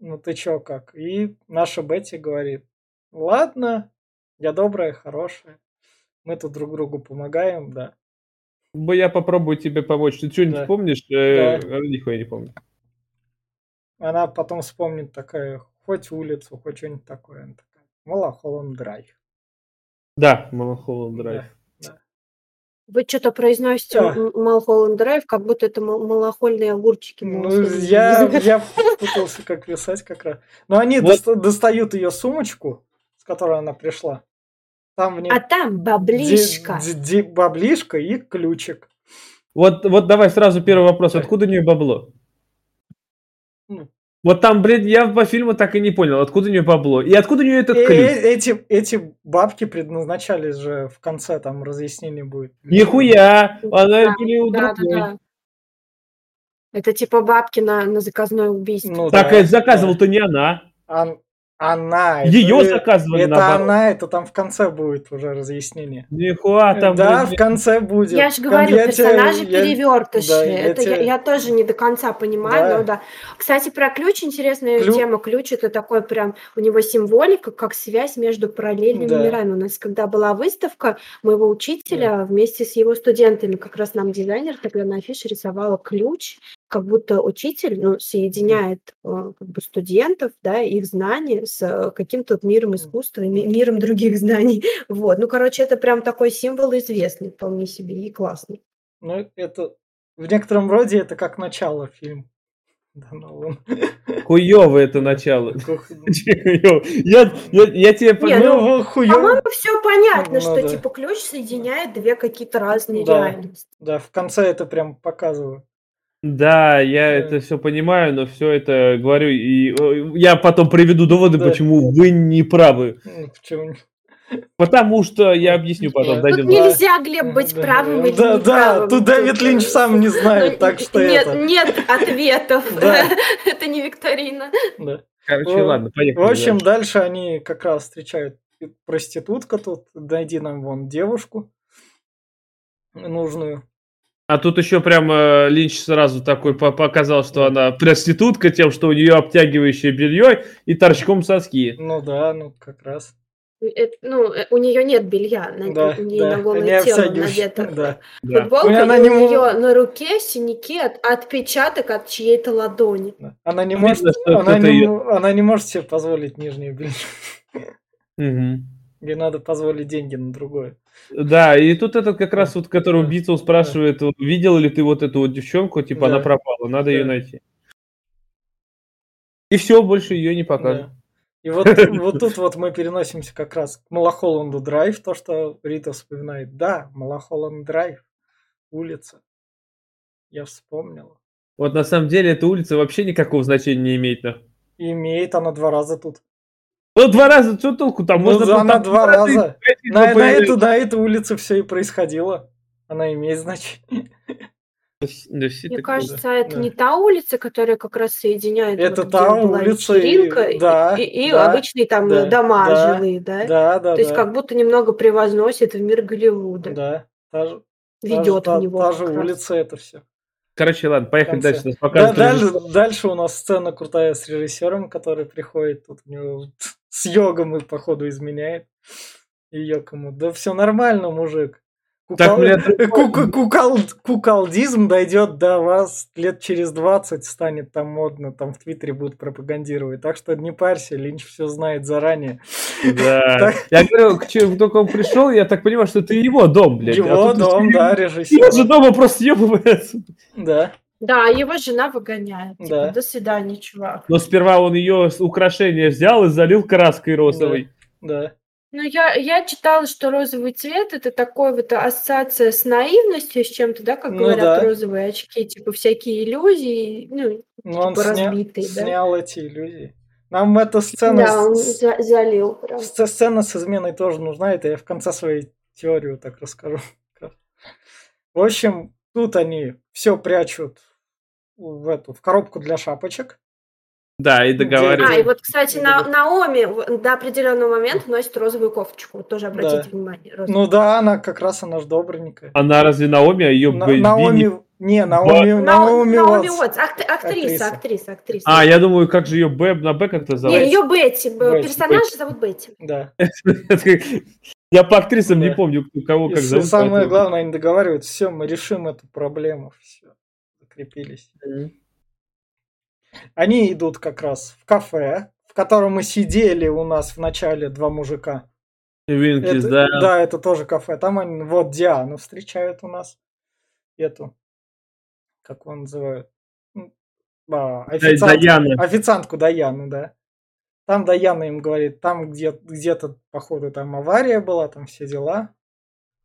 ну ты чё как? И наша Бетти говорит, ладно, я добрая, хорошая, мы тут друг другу помогаем, да. Я попробую тебе помочь, ты что-нибудь да. помнишь? Да. Нихуя не помню. Она потом вспомнит такая, хоть улицу, хоть что-нибудь такое, она такая, Малхолланд Драйв. Да, Малхолланд Драйв. Да. Вы что-то произносите а. Малхолланд Драйв, как будто это малахольные огурчики. Ну, я, я пытался как писать как раз. Но они вот. достают ее сумочку, с которой она пришла. Там в ней... А там баблишка. Ди, ди, ди, баблишка и ключик. Вот, вот давай сразу первый вопрос. Откуда у нее бабло? Вот там, блин, я по фильму так и не понял, откуда у нее бабло. И откуда у нее этот ключ? Эти, эти бабки предназначались же, в конце там разъяснение будет. Нихуя! Она да, были у да, другой. Да, да. Это типа бабки на, на заказное убийство. Ну, так да, заказывала-то да. не она. Он, она. Ее это, заказывали на бабки. Это она, это там в конце будет уже разъяснение. Нихуя там. Да, будет. В конце будет. Я же говорю, я персонажи я... перевертыши. Да, я, это, я... Я, я тоже не до конца понимаю, да. но да. Кстати, про ключ интересная Клю... тема. Ключ это такой прям, у него символика, как связь между параллельными да. мирами. У нас когда была выставка моего учителя да. вместе с его студентами, как раз нам дизайнер тогда на афише рисовала ключ, как будто учитель ну, соединяет как бы, студентов, да, их знания с каким-то миром искусства, миром других знаний. Вот. Ну, короче, это прям такой символ известный вполне себе и классный. Ну, это в некотором роде это как начало фильма. Да, ну, хуёво это начало. Я, я, я тебе понял. По-моему, все понятно, ну, что да. типа ключ соединяет две какие-то разные да. реальности. Да, в конце это прям показываю. Да, я да. это все понимаю, но все это говорю, и я потом приведу доводы, да. почему вы не правы. Почему? Потому что я объясню потом. Тут нельзя, Глеб, быть да. правым или да, неправым. Да, тут Дэвид Линч сам не знает, так что нет, это... Нет ответов, это не викторина. Короче, ладно, поехали. В общем, дальше они как раз встречают проститутку тут, найди нам вон девушку нужную. А тут еще прям э, Линч сразу такой показал, что она проститутка тем, что у нее обтягивающее белье и торчком соски. Ну да, ну как раз. Это, ну, у нее нет белья, на, да, у нее да, на голое тело надето. Да. Футболка, да. Она не у нее м- на руке синяки от отпечаток от чьей-то ладони. Она не, может, Видно, она, не, ее... она не может себе позволить нижнее белье. Угу. Ей надо позволить деньги на другое. Да, и тут этот как раз вот, который убийца, он спрашивает, да. видел ли ты вот эту вот девчонку, типа да. она пропала, надо да. ее найти. И все, больше ее не покажут. Да. И вот, вот тут вот мы переносимся как раз к Малхолланду Драйв, то, что Рита вспоминает. Да, Малхолланд Драйв, улица. Я вспомнила. Вот на самом деле эта улица вообще никакого значения не имеет. Да? Имеет она два раза тут. Ну, два раза, что толку? Там ну, можно да, она два раза. И... На, на, эту, на эту улицу все и происходило. Она имеет значение. Мне кажется, это да. не та улица, которая как раз соединяет... Это вот, та улица и, да, и, и да, обычные там да, дома да, жилые, да? Да, да. То есть да. как будто немного превозносит в мир Голливуда. Да. Та же, Ведет та, в него. Та же улица это все. Короче, ладно, поехали дальше. Да, дальше, дальше у нас сцена крутая с режиссером, который приходит тут у него... С йогом и, походу, изменяет. И йог ему. Да все нормально, мужик. Кукол... Так, Кук... Кукол... Куколдизм дойдет до вас лет через двадцать, станет там модно, там в Твиттере будут пропагандировать. Так что не парься, Линч все знает заранее. Да. Я говорю, только он пришел, я так понимаю, что это его дом, блядь. Его дом, да, режиссер. Его же дома просто ебывается. Да. Да, его жена выгоняет. Типа, да. До свидания, чувак. Но сперва он ее украшение взял и залил краской розовой. Да. да. Ну, я, я читала, что розовый цвет – это такой вот ассоциация с наивностью, с чем-то, да, как ну, говорят, да. розовые очки, типа всякие иллюзии, ну, Но типа разбитые. Сня... да. снял эти иллюзии. Нам эта сцена... Да, он с... за- залил. Правда. Сцена с изменой тоже нужна, это я в конце своей теории так расскажу. В общем, тут они все прячут в эту в коробку для шапочек. Да, и договариваются. А, и вот, кстати, на, Наоми до определенного момента носит розовую кофточку. Тоже обратите да. внимание. Розовую. Ну да, она как раз, она же добренькая. Она разве Наоми, а ее... На, Наоми... Не, Наоми, Б... Наоми, Наоми Уоттс. Акт, актриса, актриса, актриса, актриса. А, я думаю, как же ее Б, на Б как-то зовут? Не, ее Бетти. Бетти. Персонаж Бетти. Зовут Бетти. Да. Я по актрисам да. не помню, кого как зовут. Самое главное, они договариваются, все, мы решим эту проблему. Все, закрепились. Mm-hmm. Они идут как раз в кафе, в котором мы сидели у нас в начале два мужика. Винкис, да. Да, это тоже кафе. Там они, вот Диану встречают у нас. Эту, как его называют? А, официантку, официантку Даяну, да. Там Даяна им говорит, там где, где-то, походу, там авария была, там все дела.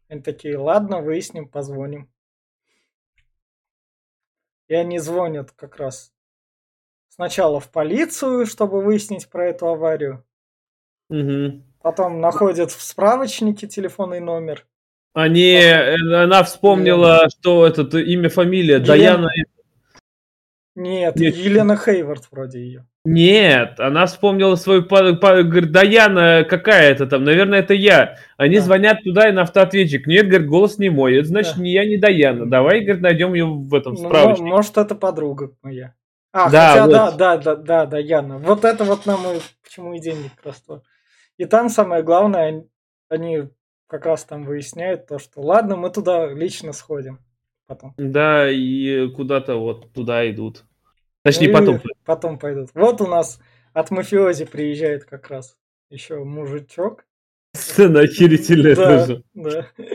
Они такие, ладно, выясним, позвоним. И они звонят как раз. сначала в полицию, чтобы выяснить про эту аварию. Угу. Потом находят в справочнике телефонный номер. Они... Потом... Она вспомнила, Елена. Что это, это имя, фамилия. Елена... Даяна... Нет, Нет, Елена Хейворт вроде ее. Нет, она вспомнила свою... Говорит, Даяна какая это там? Наверное, это я. Они да. звонят туда и на автоответчик. Нет, говорит, голос не мой. Это значит, да. не я, не Даяна. Давай, говорит, найдем ее в этом справочнике. Ну, может, это подруга моя. А, да, хотя вот. да, да, да, да, Даяна. Вот это вот нам и... Почему и деньги просто... И там самое главное, они как раз там выясняют то, что ладно, мы туда лично сходим потом. Да, и куда-то вот туда идут. Точнее, ну, потом. Потом пойдут. Вот у нас от мафиози приезжает как раз еще мужичок. Сцена охерительная тоже. Да, да.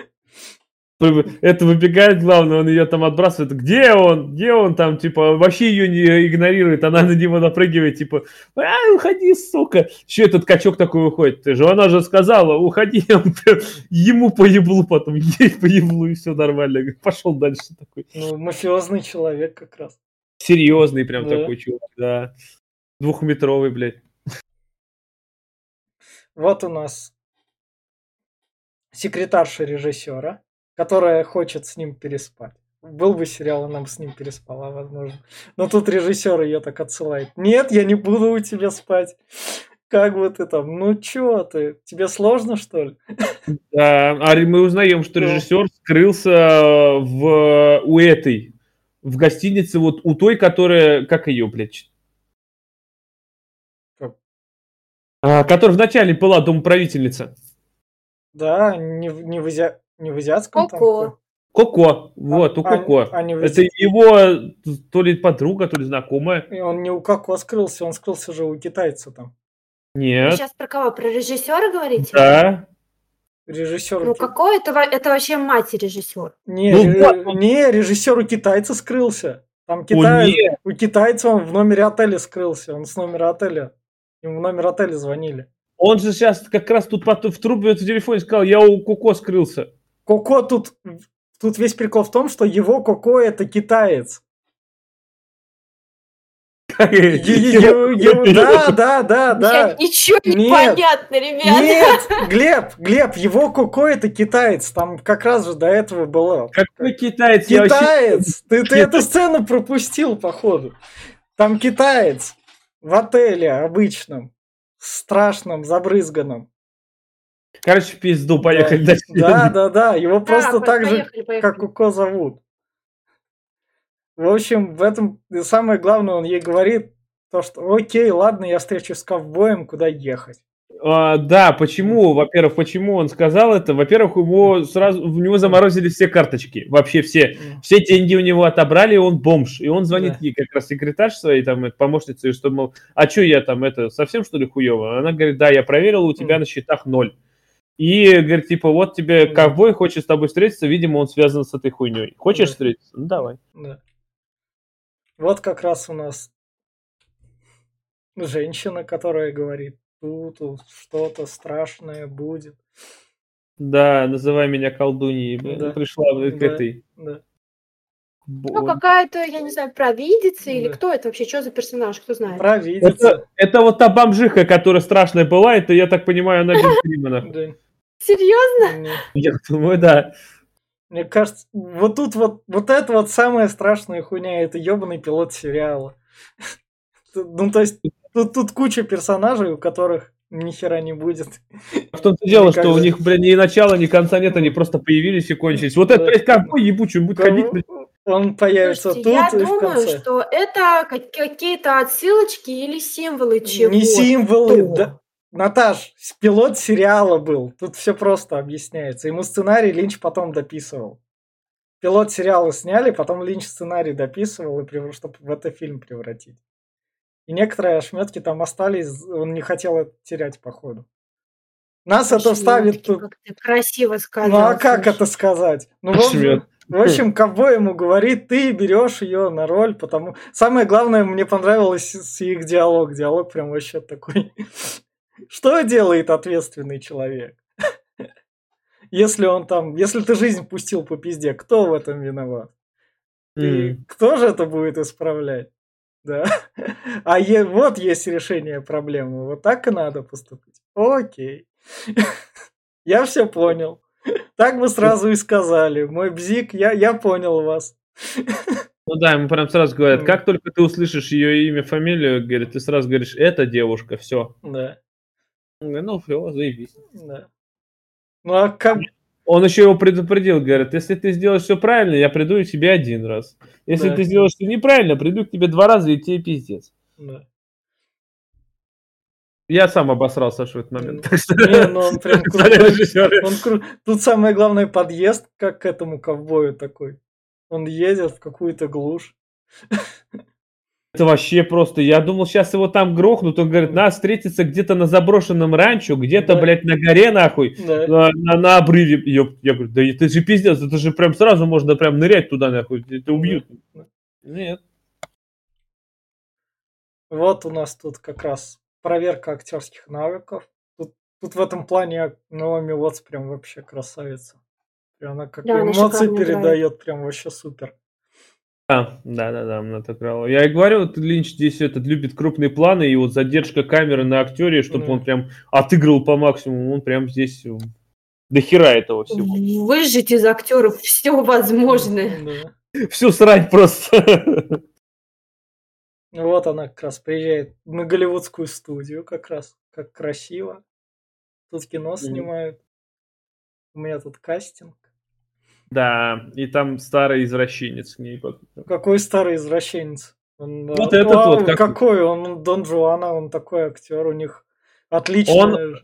Это выбегает, главное, он ее там отбрасывает. Где он? Где он там? Типа, вообще ее не игнорирует. Она на него напрыгивает, типа, а, уходи, сука. Еще этот качок такой выходит. Ты же, она же сказала, уходи. Он, ему по еблу потом, ей по еблу, и все нормально. Пошел дальше такой. Ну, мафиозный человек как раз. Серьезный прям да. такой чувак, да. Двухметровый, блядь. Вот у нас секретарша режиссера, которая хочет с ним переспать. Был бы сериал, она бы с ним переспала, возможно. Но тут режиссер ее так отсылает. Нет, я не буду у тебя спать. Как бы ты там, ну чё ты, тебе сложно, что ли? Да, а мы узнаем, что режиссер скрылся в, у этой, в гостинице, вот у той, которая, как ее, блядь, а, которая вначале была домоправительница. Да, не, не в Азиа... Не в азиатском Коко. Там? Коко. Вот, а, у Коко. А, а это его то ли подруга, то ли знакомая. И он не у Коко скрылся, он скрылся же у китайца там. Нет. Вы сейчас про кого? Про режиссера говорите? Да. Режиссер... Ну, Коко это, это вообще мать режиссера. Не, ну, ре... да. не, режиссер у китайца скрылся. Там китаец... О, у китайца он в номере отеля скрылся. Он с номера отеля. Ему в номер отеля звонили. Он же сейчас как раз тут в трубе в телефоне сказал, я у Коко скрылся. Коко тут... Тут весь прикол в том, что его Коко это китаец. Да, да, да, да. Ничего не понятно, ребята. Нет, Глеб, Глеб, его Коко это китаец. Там как раз же до этого было. Какой китаец? Китаец! Ты эту сцену пропустил, походу. Там китаец в отеле обычном, страшном, забрызганном. Короче, в пизду, поехали дальше. Да, да, да, его да, просто так поехали, же, поехали. Как Коко зовут. В общем, в этом самое главное, он ей говорит, то, что окей, ладно, я встречусь с ковбоем, куда ехать. А, да, почему, во-первых, почему он сказал это? Во-первых, ему сразу, в него заморозили все карточки, вообще все. Все деньги у него отобрали, он бомж. И он звонит да. ей, как раз секретарь своей, там, помощнице, что, мол, а что я там, это, совсем, что ли, хуёво? Она говорит, да, я проверила, у тебя mm. на счетах ноль. И, говорит, типа, вот тебе ковбой хочет с тобой встретиться, видимо, он связан с этой хуйней. Хочешь да. встретиться? Ну, давай. Да. Вот как раз у нас женщина, которая говорит, тут что-то страшное будет. Да, называй меня колдуньей. Да. Пришла да. к этой. Да. Ну, какая-то, я не знаю, провидица да. или кто это вообще, что за персонаж, кто знает. Провидица. Это, это вот та бомжиха, которая страшная была, это, я так понимаю, она без Фримена. Серьезно? Я думаю, да. Мне кажется, вот тут вот, вот это вот самая страшная хуйня, это ебаный пилот сериала. Ну, то есть, тут, тут куча персонажей, у которых ни хера не будет. В том-то дело, что у них, блин, ни начала, ни конца нет, они просто появились и кончились. Вот это, блядь, ковбой ебучий, будет ходить... Он появится. Слушайте, тут и в конце. Я думаю, что это какие-то отсылочки или символы чего-то. Не символы, да. Наташ, пилот сериала был. Тут все просто объясняется. Ему сценарий Линч потом дописывал. Пилот сериала сняли, потом Линч сценарий дописывал, чтобы в это фильм превратить. И некоторые ошметки там остались, он не хотел это терять, походу. Нас ошметки, это вставит тут. Как ты красиво сказал. Ну а как слушай. Это сказать? Ну, вот... В общем, ковбой ему говорит, ты берешь ее на роль, потому... Самое главное, мне понравилось их диалог. Диалог прям вообще такой. Что делает ответственный человек? Если он там... Если ты жизнь пустил по пизде, кто в этом виноват? И кто же это будет исправлять? Да. А е- вот есть решение проблемы. Вот так и надо поступить. Окей. Я все понял. Так бы сразу и сказали. Мой бзик, я, я понял вас. Ну да, ему прям сразу говорят, как только ты услышишь ее имя, фамилию, говорит, ты сразу говоришь, это девушка, все. Да. Ну, все, заебись. Да. Ну а как... Он еще его предупредил, говорит, если ты сделаешь все правильно, я приду к тебе один раз. Если да. ты сделаешь все неправильно, приду к тебе два раза, и тебе пиздец. Да. Я сам обосрался в этот момент. Не, ну он прям крутой. Он кру... Тут самое главное подъезд, как к этому ковбою такой. Он едет в какую-то глушь. Это вообще просто, я думал, сейчас его там грохнут, он говорит, нас встретится где-то на заброшенном ранчо, где-то, да. блядь, на горе, нахуй, да. на, на, на обрыве. Я, я говорю, да ты же пиздец, это же прям сразу можно прям нырять туда, нахуй, это убьют. Да. Нет. Вот у нас тут как раз проверка актерских навыков. Тут, тут в этом плане Наоми Уоттс прям вообще красавица. И она как да, эмоции она передает, прям вообще супер. Да, да, да, да, она так играла. Я и говорю, вот Линч здесь этот любит крупные планы, и вот задержка камеры на актере, чтобы mm. он прям отыгрывал по максимуму, он прям здесь до хера этого всего. Выжить из актеров все возможное. Mm, да. Всю срать просто. Вот она как раз приезжает на голливудскую студию как раз, как красиво. Тут кино mm. снимают. У меня тут кастинг. Да, и там старый извращенец к ней. Какой старый извращенец? Он, вот он, этот он, вот. Как... Какой? Он Дон Жуана, он такой актер, у них отличный... Он,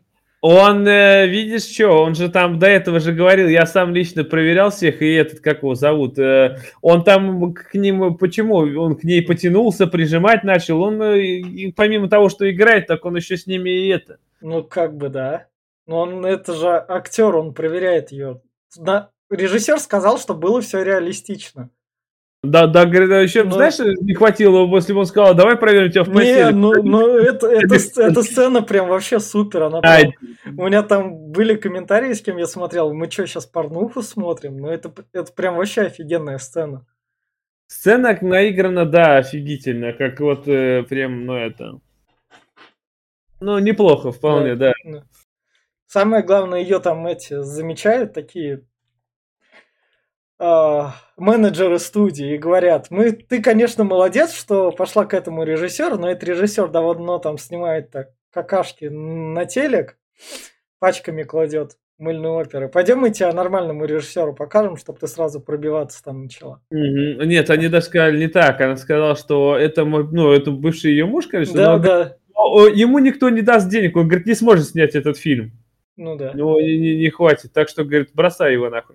он э, видишь, что? Он же там до этого же говорил, я сам лично проверял всех, и этот, как его зовут, э, он там к ним, почему? Он к ней потянулся, прижимать начал, он и, помимо того, что играет, так он еще с ними и это. Ну, как бы, да. Но он, это же актер, он проверяет ее. Да. Режиссер сказал, что было все реалистично. Да, да, еще, но... знаешь, не хватило, если бы он сказал, давай проверим тебя в постели. Не, ну, ну это, это, эта сцена прям вообще супер. Она прям... У меня там были комментарии, с кем я смотрел, мы что, сейчас порнуху смотрим? Ну это, это прям вообще офигенная сцена. Сцена наиграна, да, офигительно, как вот э, прям, ну это... Ну, неплохо, вполне, да. да. Самое главное, ее там эти замечают такие... менеджеры студии и говорят, мы, ты, конечно, молодец, что пошла к этому режиссеру, но этот режиссер давно там снимает так какашки на телек, пачками кладет мыльные оперы. Пойдем мы тебя нормальному режиссеру покажем, чтобы ты сразу пробиваться там начала. Mm-hmm. Нет, они даже сказали не так. Она сказала, что это, ну, это бывший ее муж, конечно. Да, но да. Он, ему никто не даст денег, он, говорит, не сможет снять этот фильм. Ну да. Его не, не, не хватит, так что, говорит, бросай его нахуй.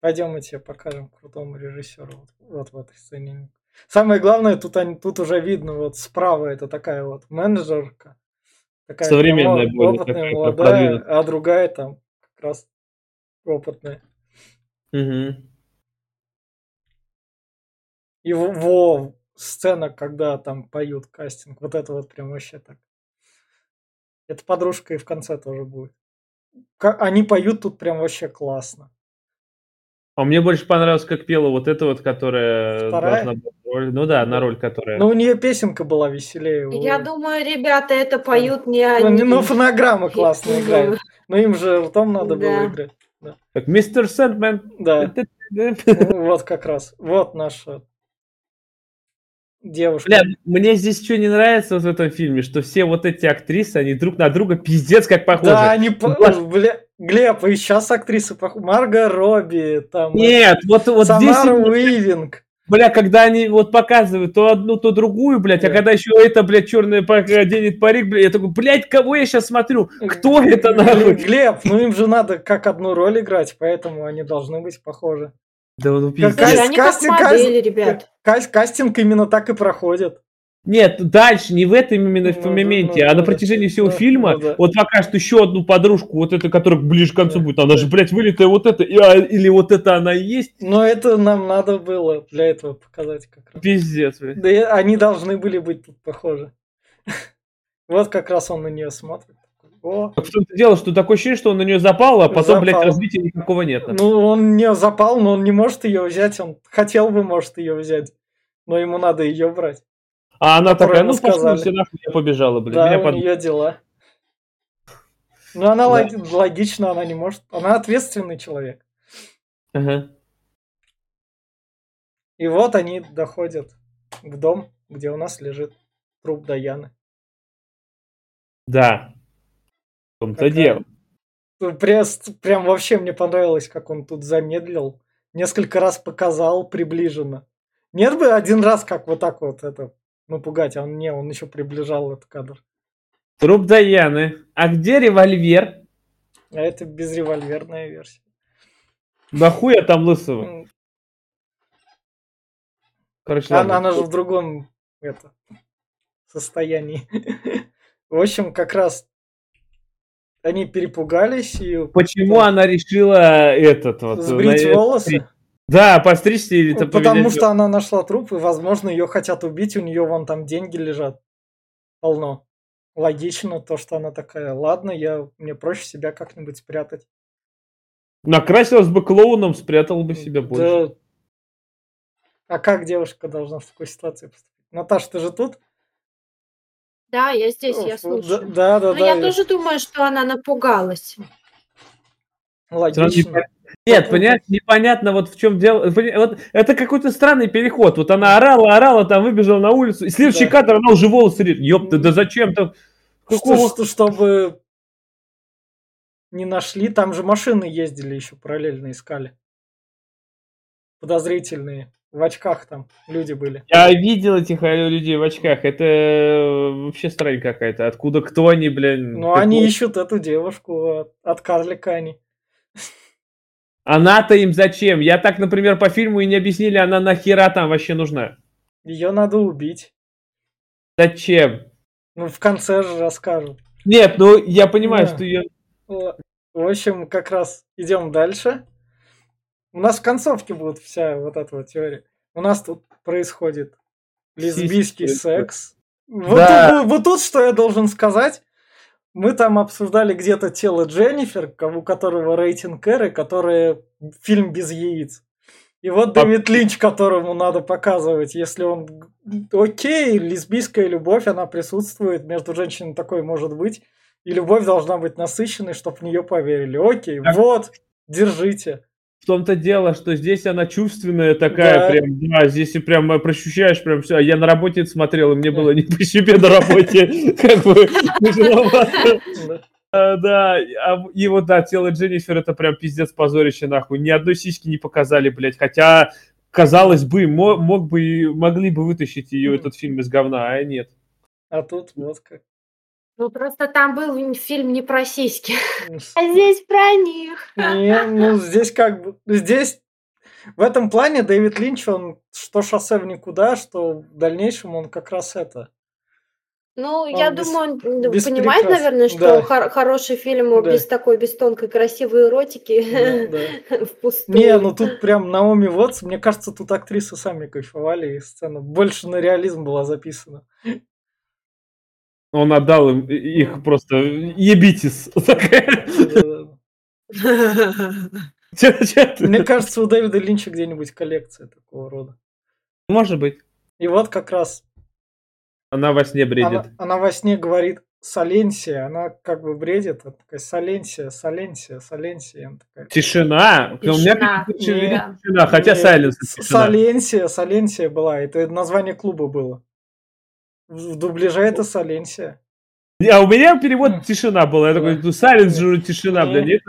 Пойдем мы тебе покажем крутому режиссеру вот, вот в этой сцене. Самое главное, тут, они, тут уже видно, вот справа это такая вот менеджерка. Такая современная, прямо, опытная, такая, молодая, а другая там как раз опытная. Угу. И во, сцена, когда там поют кастинг, вот это вот прям вообще так. Это подружка и в конце тоже будет. Они поют тут прям вообще классно. А мне больше понравилось, как пела вот эта вот, которая... Вторая? Должна быть роль. Ну да, на роль, которая... Ну, у нее песенка была веселее. Я у... думаю, ребята это поют не они. Ну, фонограмма классно играет. Но им же ртом надо было играть. Так, мистер Сэндмен. Да. Вот как раз. Вот наша девушка. Бля, мне здесь что не нравится вот в этом фильме, что все вот эти актрисы, они друг на друга пиздец как похожи. Да, они... Бля... Глеб, и сейчас актрисы похожи. Марго Робби, там... Нет, это... вот, вот здесь... Самара Уивинг. Бля, когда они вот показывают то одну, то другую, блядь, да. а когда еще это, блядь, черная денет парик, блядь, я такой, блядь, кого я сейчас смотрю? Кто это, нахуй? Глеб, ну им же надо как одну роль играть, поэтому они должны быть похожи. Да ну пиздец. Они как модели, ребят. Кастинг именно так и проходит. Нет, дальше, не в этом именно ну, в моменте, ну, ну, а на протяжении всего да, фильма, ну, да. вот покажут еще одну подружку, вот эту, которая ближе к концу да, будет, она да. же, блядь, вылитая вот эта, или вот это она и есть. Но это нам надо было для этого показать как раз. Пиздец, блядь. Да и они должны были быть тут похожи. Вот как раз он на нее смотрит. О. В том-то дело, что такое ощущение, что он на нее запал, а потом, запал. блядь, развития никакого нет. Ну, он не запал, но он не может ее взять, он хотел бы, может, ее взять, но ему надо ее брать. А она такая, ну, сказали. Пошли, нахуй, я побежала, блин. Да, меня у под... нее дела. Ну, она да. логично, она не может... Она ответственный человек. Ага. И вот они доходят к дому, где у нас лежит труп Даяны. Да. В том-то дело. Прям, прям вообще мне понравилось, как он тут замедлил. Несколько раз показал приближенно. Нет бы один раз, как вот так вот это... Ну, пугать, а он не, он еще приближал этот кадр. Труп Даяны. А где револьвер? А это безревольверная версия. Нахуя там лысого? Короче, она, она же в другом это, состоянии. В общем, как раз они перепугались. И почему вот, она решила этот вот... Сбрить на... волосы? Да, постричься или там поменять. Потому что она нашла труп, и, возможно, ее хотят убить, у нее вон там деньги лежат. Полно. Логично то, что она такая, ладно, я, мне проще себя как-нибудь спрятать. Накрасилась бы клоуном, спрятала бы себя больше. Да. А как девушка должна в такой ситуации поступить? Наташа, ты же тут? Да, я здесь, я слушаю. Да, да, да. Но да, я, я тоже думаю, что она напугалась. Логично. Нет, понимаешь, непонятно вот в чем дело. Вот это какой-то странный переход. Вот она орала, орала, там выбежала на улицу. И следующий да. кадр, она уже волосы режет. Ёпта, да зачем там? Какого... Что, чтобы не нашли, там же машины ездили еще, параллельно искали. Подозрительные. В очках там люди были. Я видел этих людей в очках. Это вообще странь какая-то. Откуда, кто они, блин? Ну, какой... они ищут эту девушку. От карлика они. Она-то им зачем? Я так, например, по фильму и не объяснили, она нахера там вообще нужна. Ее надо убить. Зачем? Ну, в конце же расскажут. Нет, ну, я понимаю, да. что ее... В общем, как раз идем дальше. У нас в концовке будет вся вот эта вот теория. У нас тут происходит лесбийский Сиськи. секс. Вот, да. тут, вот тут, что я должен сказать... Мы там обсуждали где-то тело Дженнифер, у которого рейтинг R, которое фильм без яиц. И вот Дэвид Линч, которому надо показывать, если он... Окей, лесбийская любовь, она присутствует, между женщинами такой может быть, и любовь должна быть насыщенной, чтобы в нее поверили. Окей, так. вот, держите. В том-то дело, что здесь она чувственная такая, да. прям, да, здесь и прям ощущаешь, прям все. Я на работе это смотрел, и мне было не по себе на работе, как бы, да, и вот, да, тело Дженнифер, это прям пиздец позорище, нахуй, ни одной сиськи не показали, блядь, хотя, казалось бы, мог бы, могли бы вытащить ее, этот фильм из говна, а нет. А тут вот как. Ну, просто там был фильм не про сиськи, а здесь про них. Не, ну, здесь как бы... Здесь, в этом плане, Дэвид Линч, он что «Шоссе в никуда», что в дальнейшем он как раз это... Ну, он я без, думаю, он понимает, перекрас... наверное, что да. хор- хороший фильм да. без такой, без тонкой, красивой эротики да, да. впустую. Не, ну тут прям Наоми Уоттс, мне кажется, тут актрисы сами кайфовали, и сцена больше на реализм была записана. Он отдал им их просто ебитис. Мне кажется, у Дэвида Линча где-нибудь коллекция такого рода. Может быть. И вот как раз... Она во сне бредит. Она, она во сне говорит «Соленсия». Она как бы бредит. Она такая «Соленсия, Соленсия, Соленсия». Такая, тишина. тишина. У меня тишина. тишина. Хотя «Соленсия». «Соленсия», «Соленсия» была. Это название клуба было. В дубляже это «Соленсия». А у меня перевод «Тишина» был. Я такой, ну, «Сайленс» же «Тишина», блядь.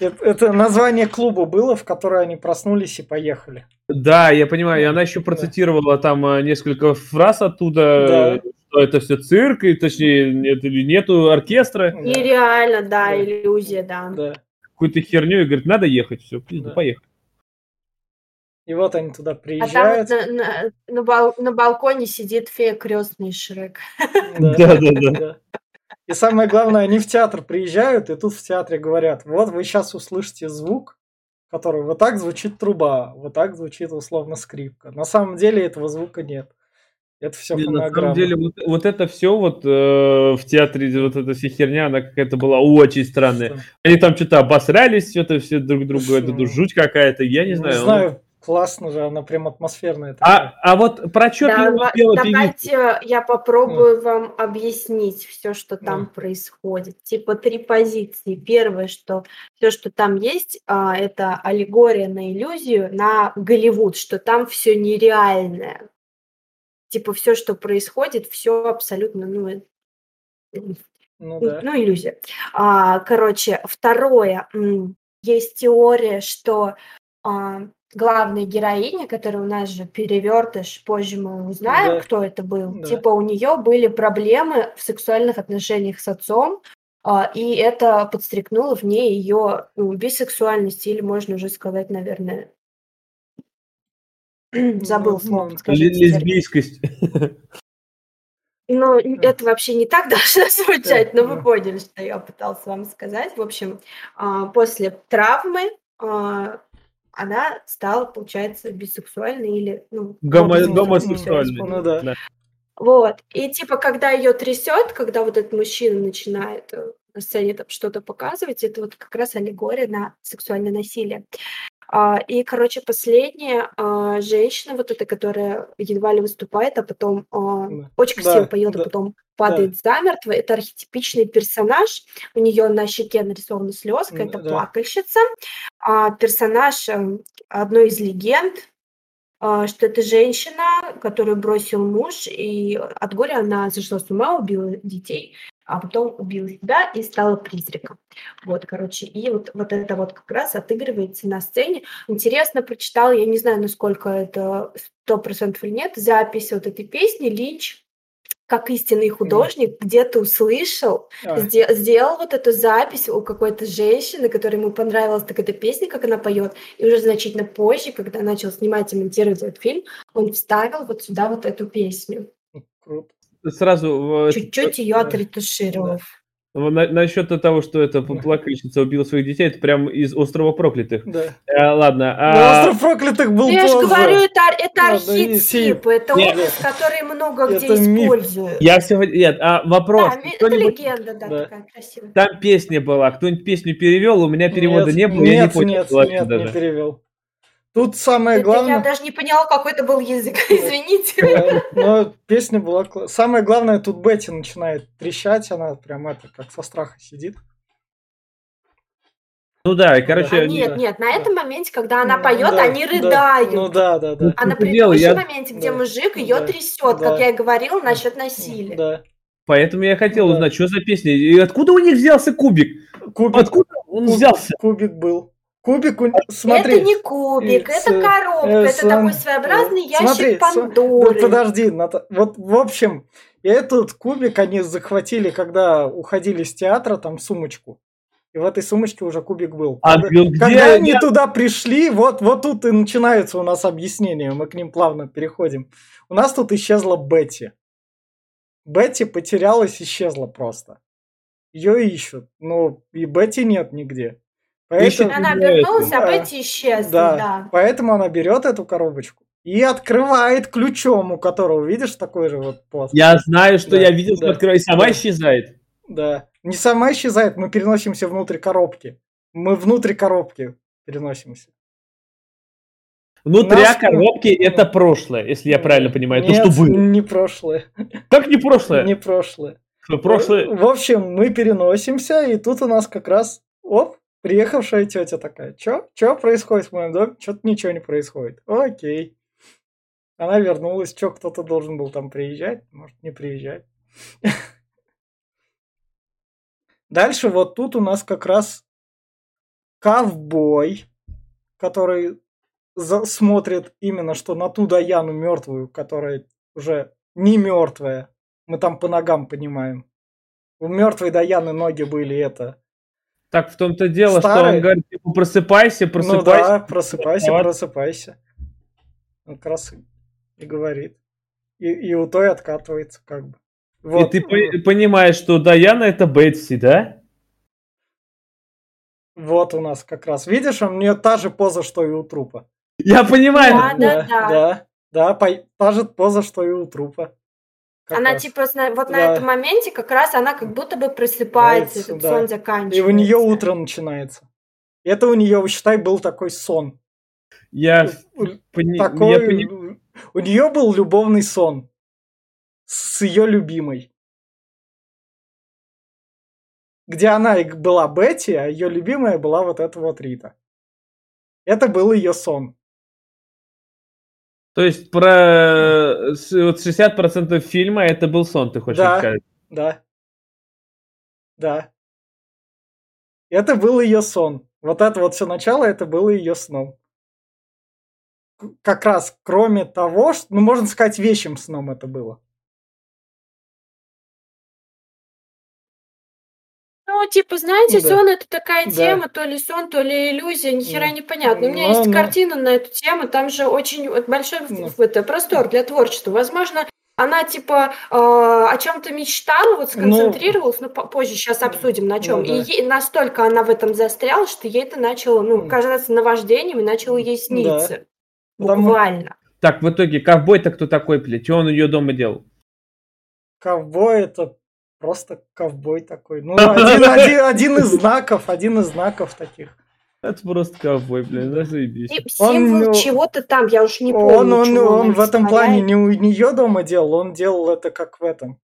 Это, это название клуба было, в которое они проснулись и поехали. Да, я понимаю. И она еще процитировала да. там несколько фраз оттуда, да. что это все цирк, и точнее, нет, или нету оркестра. Нереально, да, да. иллюзия, да. да. Какую-то херню, и говорит, надо ехать, все, да. поехали. И вот они туда приезжают. А там на, на, на, бал, на балконе сидит фея крестный Шрек. Да, да, да. И самое главное, они в театр приезжают, и тут в театре говорят, вот вы сейчас услышите звук, который вот так звучит труба, вот так звучит условно скрипка. На самом деле этого звука нет. Это все фонограмма. На самом деле вот, вот это все вот э, в театре, вот эта вся херня, она какая-то была очень странная. Они там что-то обосрались, что-то все друг друга, это жуть какая-то, я не знаю. Не знаю. Классно же, она прям атмосферная. А, а вот про что да, пела давайте певица? Я попробую ну. вам объяснить все, что там ну. происходит. Типа три позиции. Первое, что все, что там есть, это аллегория на иллюзию, на Голливуд, что там все нереальное. Типа все, что происходит, все абсолютно... Ну, ну, да. ну иллюзия. Короче, второе. Есть теория, что... главная героиня, которая у нас же перевертыш, позже мы узнаем, да. кто это был. Да. Типа у нее были проблемы в сексуальных отношениях с отцом, и это подстрекнуло в ней ее бисексуальность, или можно уже сказать, наверное, забыл слово. Лесбийскость. Ну, это вообще не так должно звучать, но вы поняли, что я пыталась вам сказать. В общем, после травмы она стала, получается, бисексуальной или... Ну, Гомо- гомосексуальной. Ну, да. Да. Вот. И типа, когда ее трясет, когда вот этот мужчина начинает на сцене там что-то показывать, это вот как раз аллегория на сексуальное насилие. А, и, короче, последняя а, женщина, вот эта, которая едва ли выступает, а потом а, да. очень красиво да, поет, да. а потом падает да. замертво. Это архетипичный персонаж. У нее на щеке нарисована слезка, это да. плакальщица. А, персонаж одной из легенд, а, что это женщина, которую бросил муж, и от горя она сошла с ума, убила детей, а потом убила себя и стала призраком. Вот, короче, и вот, вот это вот как раз отыгрывается на сцене. Интересно, прочитала, я не знаю, насколько это сто процентов или нет, запись вот этой песни Линч, как истинный художник, mm. где-то услышал, ah. сде- сделал вот эту запись у какой-то женщины, которой ему понравилась так эта песня, как она поет, и уже значительно позже, когда начал снимать и монтировать этот фильм, он вставил вот сюда вот эту песню. Круто. Сразу... Чуть-чуть ее отретушировал. На, насчет того, что эта плакальщица убила своих детей, это прям из «Острова проклятых». Да. А, ладно. А... «Остров проклятых» был позже. Я же говорю, это, это архетип, это нет. образ, который много это где миф. Используют. Я все... Нет, а вопрос. Да, кто-нибудь... это легенда, да, да, такая красивая. Там песня была, кто-нибудь песню перевел, у меня перевода нет, не было, нет, я не понял. Нет, нет, даже. не перевел. Тут самое это главное... Я даже не поняла, какой это был язык, извините. Но песня была... Самое главное, тут Бетти начинает трещать, она прям это, как со страха сидит. Ну да, и короче... А нет, да. нет, на этом моменте, когда она ну, поет, да, они рыдают. Да. Ну да, да, да. А на предыдущем я... моменте, где да. мужик ее да. трясет, да. как я и говорила, насчет насилия. Да. Поэтому я хотел да. узнать, что за песня, и откуда у них взялся кубик? Кубик. Откуда он кубик, взялся? Кубик был. Кубик, смотри. Это не кубик, и, это с, коробка, э, это с, такой своеобразный э, ящик смотри, Пандоры. С, да, подожди, Ната, вот в общем, этот кубик они захватили, когда уходили с театра, там сумочку, и в этой сумочке уже кубик был. А когда где они я... туда пришли, вот, вот тут и начинаются у нас объяснения, мы к ним плавно переходим. У нас тут исчезла Бетти. Бетти потерялась, исчезла просто. Ее ищут, но и Бетти нет нигде. Поэтому... Она обернулась, да. а Бетти исчезла. Да. да. Поэтому она берет эту коробочку и открывает ключом, у которого, видишь, такой же вот пласт. Я знаю, что да. я видел, что да. открывает. Сама да. исчезает. Да. Не сама исчезает, мы переносимся внутрь коробки. Мы внутрь коробки переносимся. Внутрь Нас... коробки это прошлое, если я правильно понимаю. Нет, то, что было. Не прошлое. Как не прошлое? Не прошлое. прошлое. В общем, мы переносимся, и тут у нас как раз оп. Приехавшая тетя такая, чё? Чё происходит в моем доме? Чё-то ничего не происходит. Окей. Она вернулась. Чё, кто-то должен был там приезжать? Может, не приезжать. Дальше вот тут у нас как раз ковбой, который за- смотрит именно что на ту Даяну мертвую, которая уже не мертвая. Мы там по ногам понимаем. У мертвой Даяны ноги были это... Так в том-то дело, Старый. что он говорит, типа, просыпайся, просыпайся. Ну да, просыпайся, просыпайся. просыпайся. Он как раз и говорит. И, и у той откатывается как бы. Вот. И ты по- понимаешь, что Даяна это Бетси, да? Вот у нас как раз. Видишь, у нее та же поза, что и у трупа. Я понимаю. Да, да, да. Да, да по- та же поза, что и у трупа. Как она раз. типа вот на да. этом моменте как раз она как будто бы просыпается, этот да. сон заканчивается. И у нее утро начинается. Это у нее, считай, был такой сон. Я, пони... Такой... я пони... У нее был любовный сон с ее любимой. Где она была Бетти, а ее любимая была вот эта вот Рита. Это был ее сон. То есть про вот шестьдесят процентов фильма это был сон, ты хочешь да, сказать? Да, да. Это был ее сон. Вот это вот все начало, это было ее сном. Как раз кроме того, что, ну, можно сказать, вещим сном это было. Ну, типа, знаете, да. сон – это такая да. тема, то ли сон, то ли иллюзия, ни хера непонятно. У меня но, есть но... картина на эту тему, там же очень большой но. это простор для творчества. Возможно, она, типа, э, о чем-то мечтала, вот сконцентрировалась, но ну, позже сейчас обсудим, на чем. Ну, да. И ей, настолько она в этом застряла, что ей это начало, ну, кажется, наваждением и начало ей сниться. Да. Буквально. Так, в итоге, ковбой-то кто такой, блядь? Что он ее дома делал? Ковбой – это... Просто ковбой такой. Ну, один, один, один из знаков, один из знаков таких. Это просто ковбой, блин, да заебись. Символ он, чего-то там, я уж не помню. Он, он, он, он в этом плане не у нее дома делал, он делал это как в этом.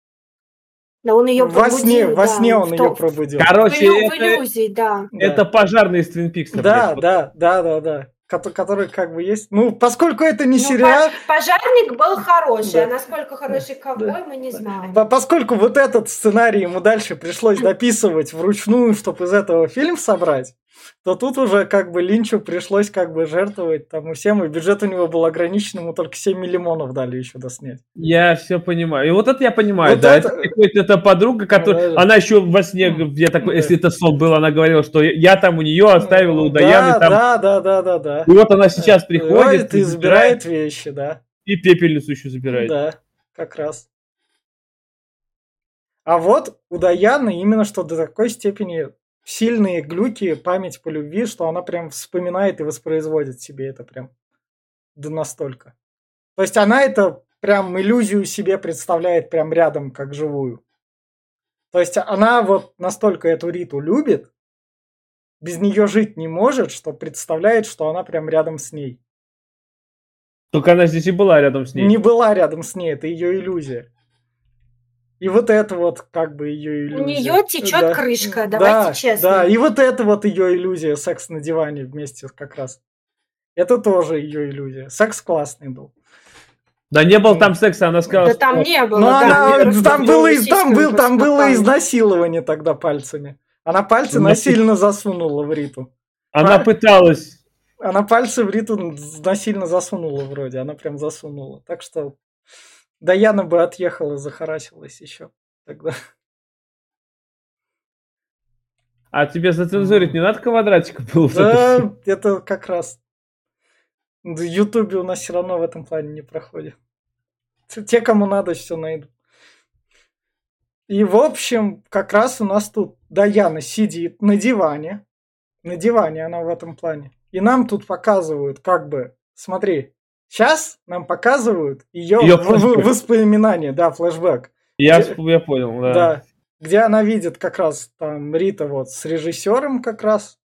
Да, он ее во пробудил. Сне, да, во сне он ее том... пробудил. Короче, в, это, в иллюзии, да. Это пожарный из Твин Пикса. Да, да, да, да, да. Который как бы есть. Ну, поскольку это не ну, сериал... Пожарник был хороший, да. а насколько хороший ковбой, да. мы не знаем. Поскольку вот этот сценарий ему дальше пришлось дописывать вручную, чтобы из этого фильм собрать, то тут уже как бы Линчу пришлось как бы жертвовать там и всем, и бюджет у него был ограничен, ему только семь миллионов дали еще доснять. Я все понимаю. И вот это я понимаю, вот да. Это... Это, какая-то, это подруга, которая... Да, она да. еще во сне, я такой, да. если это сон был, она говорила, что я там у нее оставила у Даяны да, там... Да, да, да, да, да. И вот она сейчас да. приходит... И, и забирает вещи, да. И пепельницу еще забирает. Да, как раз. А вот у Даяны именно что до такой степени... Сильные глюки, память по любви, что она прям вспоминает и воспроизводит себе это прям до настолько. То есть она это прям иллюзию себе представляет прям рядом, как живую. То есть она вот настолько эту Риту любит, без нее жить не может, что представляет, что она прям рядом с ней. Только она здесь и была рядом с ней. Не была рядом с ней, это ее иллюзия. И вот это вот как бы ее иллюзия. У нее течет да. крышка, давайте да, честно. Да, и вот это вот ее иллюзия, секс на диване вместе как раз. Это тоже ее иллюзия. Секс классный был. Да не было там секса, она сказала. Да что... там не было. Да, она, там, там, было из, там, был, там было изнасилование тогда пальцами. Она пальцы Насил... насильно засунула в Риту. Она а... пыталась. Она пальцы в Риту насильно засунула вроде. Она прям засунула. Так что... Даяна бы отъехала, захарасилась еще тогда. А тебе зацензурить не надо квадратика было? Да, это как раз. В Ютубе у нас все равно в этом плане не проходит. Те, кому надо, все найдут. И, в общем, как раз у нас тут Даяна сидит на диване. На диване она в этом плане. И нам тут показывают, как бы, смотри, сейчас нам показывают ее, ее в- воспоминания, да, флешбэк. Я, где, я понял, да. да. Где она видит как раз там Рита вот с режиссером как раз.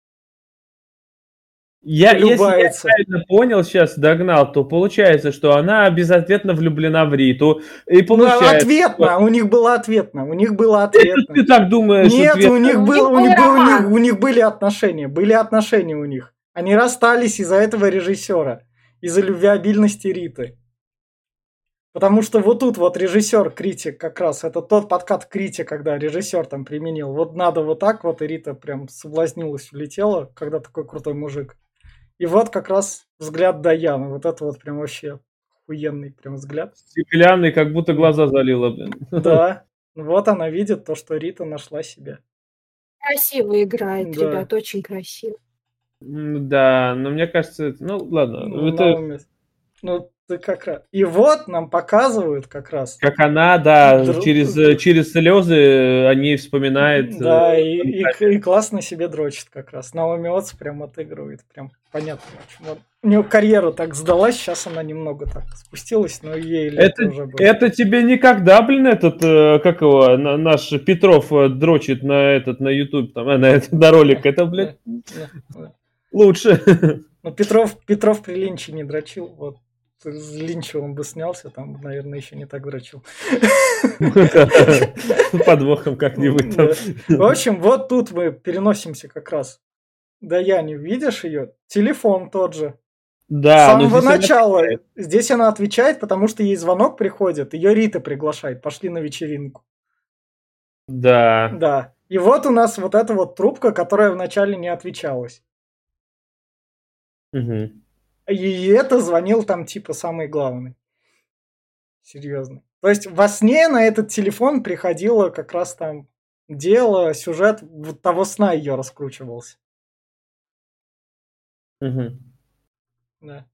Я, если я правильно понял, сейчас догнал, то получается, что она безответно влюблена в Риту. И получается, ну, ответно, что... у них было ответно, у них было ответно. Ты, ты так думаешь? Нет, ответно. у них было, у них, был, у, них, у них были отношения, были отношения у них. Они расстались из-за этого режиссера. Из-за любвеобильности Риты. Потому что вот тут вот режиссер-критик как раз, это тот подкат критик, когда режиссер там применил. Вот надо вот так вот, и Рита прям соблазнилась, улетела, когда такой крутой мужик. И вот как раз взгляд Даяны. Вот это вот прям вообще охуенный прям взгляд. Стеклянный, как будто глаза залило, блин. Да. Вот она видит то, что Рита нашла себя. Красиво играет, да. ребят, очень красиво. Да, но мне кажется, ну ладно. Ну, это... ну ты как раз. И вот нам показывают как раз. Как она, да, Друг... через, через слезы о ней вспоминает. Да, э... и, и, и классно себе дрочит как раз. Наоми Уоттс прям отыгрывает, прям понятно. Почему. У нее карьера так сдалась, сейчас она немного так спустилась, но ей лет уже было. Это тебе никогда, блин, этот, как его, наш Петров дрочит на этот, на YouTube, там, на, этот, на ролик, это, блин... Лучше. Ну, Петров, Петров при Линче не дрочил. Вот. С Линчем он бы снялся, там, наверное, еще не так дрочил. Подвохом как-нибудь там. В общем, вот тут мы переносимся как раз. Да я не видишь ее. Телефон тот же. Да, с самого здесь начала. Она... Здесь она отвечает, потому что ей звонок приходит. Ее Рита приглашает. Пошли на вечеринку. Да. Да. И вот у нас вот эта вот трубка, которая вначале не отвечалась. Угу. И это звонил там типа самый главный. Серьезно. То есть во сне на этот телефон приходило как раз там дело, сюжет вот того сна ее раскручивался. Угу. Да.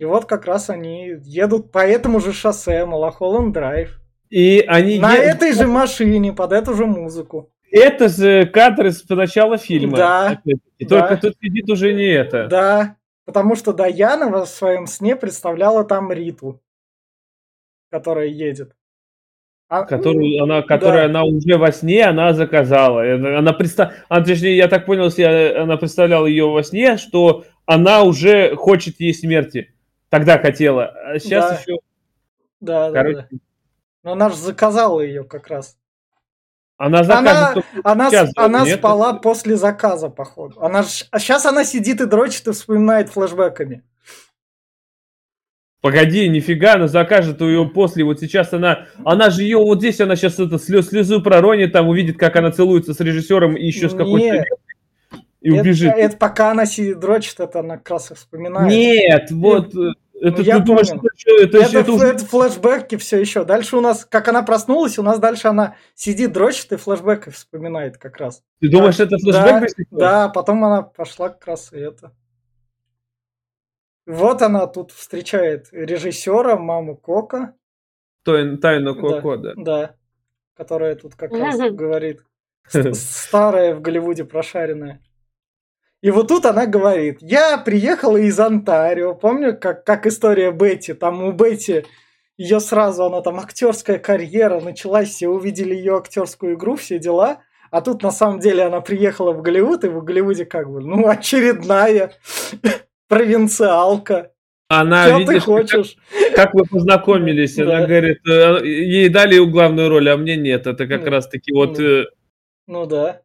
И вот как раз они едут по этому же шоссе, Малхолланд Драйв. И они на едут... этой же машине, под эту же музыку. Это же кадр из начала фильма. Да. И да. Только тут сидит уже не это. Да, потому что Даяна в своем сне представляла там Риту, которая едет. А, которую, она, которую да. она уже во сне она заказала. Она, представ... она точнее, я так понял, если она представляла ее во сне, что она уже хочет ей смерти. Тогда хотела. А сейчас да. еще... Да, короче... да, да. Но она же заказала ее как раз. Она заказывает, она, она, она спала это... после заказа, походу. Она ж... А сейчас она сидит и дрочит и вспоминает флешбэками. Погоди, нифига, она закажет ее после. Вот сейчас она... Она же ее вот здесь, она сейчас это, слез, слезу проронит, там увидит, как она целуется с режиссером и еще с какой-то... И это, убежит. Это пока она сидит дрочит, это она как раз и вспоминает. Нет, вот... И... Это, ну, я думаешь, что это, это, это, уже... это флешбеки все еще. Дальше у нас, как она проснулась, у нас дальше она сидит, дрочит и флешбеки вспоминает как раз. Ты да. думаешь, это флешбек? Да, да, потом она пошла как раз и это. Вот она тут встречает режиссера, маму Кока. Тайн, тайну Коко, да. Да, да. Которая тут как раз говорит. Старая в Голливуде прошаренная. И вот тут она говорит, я приехала из Онтарио, помню, как, как история Бетти, там у Бетти, ее сразу, она там актерская карьера началась, все увидели ее актерскую игру, все дела, а тут на самом деле она приехала в Голливуд, и в Голливуде как бы, ну, очередная провинциалка. Она, что видишь, ты хочешь? Как, как вы познакомились, она говорит, ей дали главную роль, а мне нет, это как раз-таки вот... Ну да.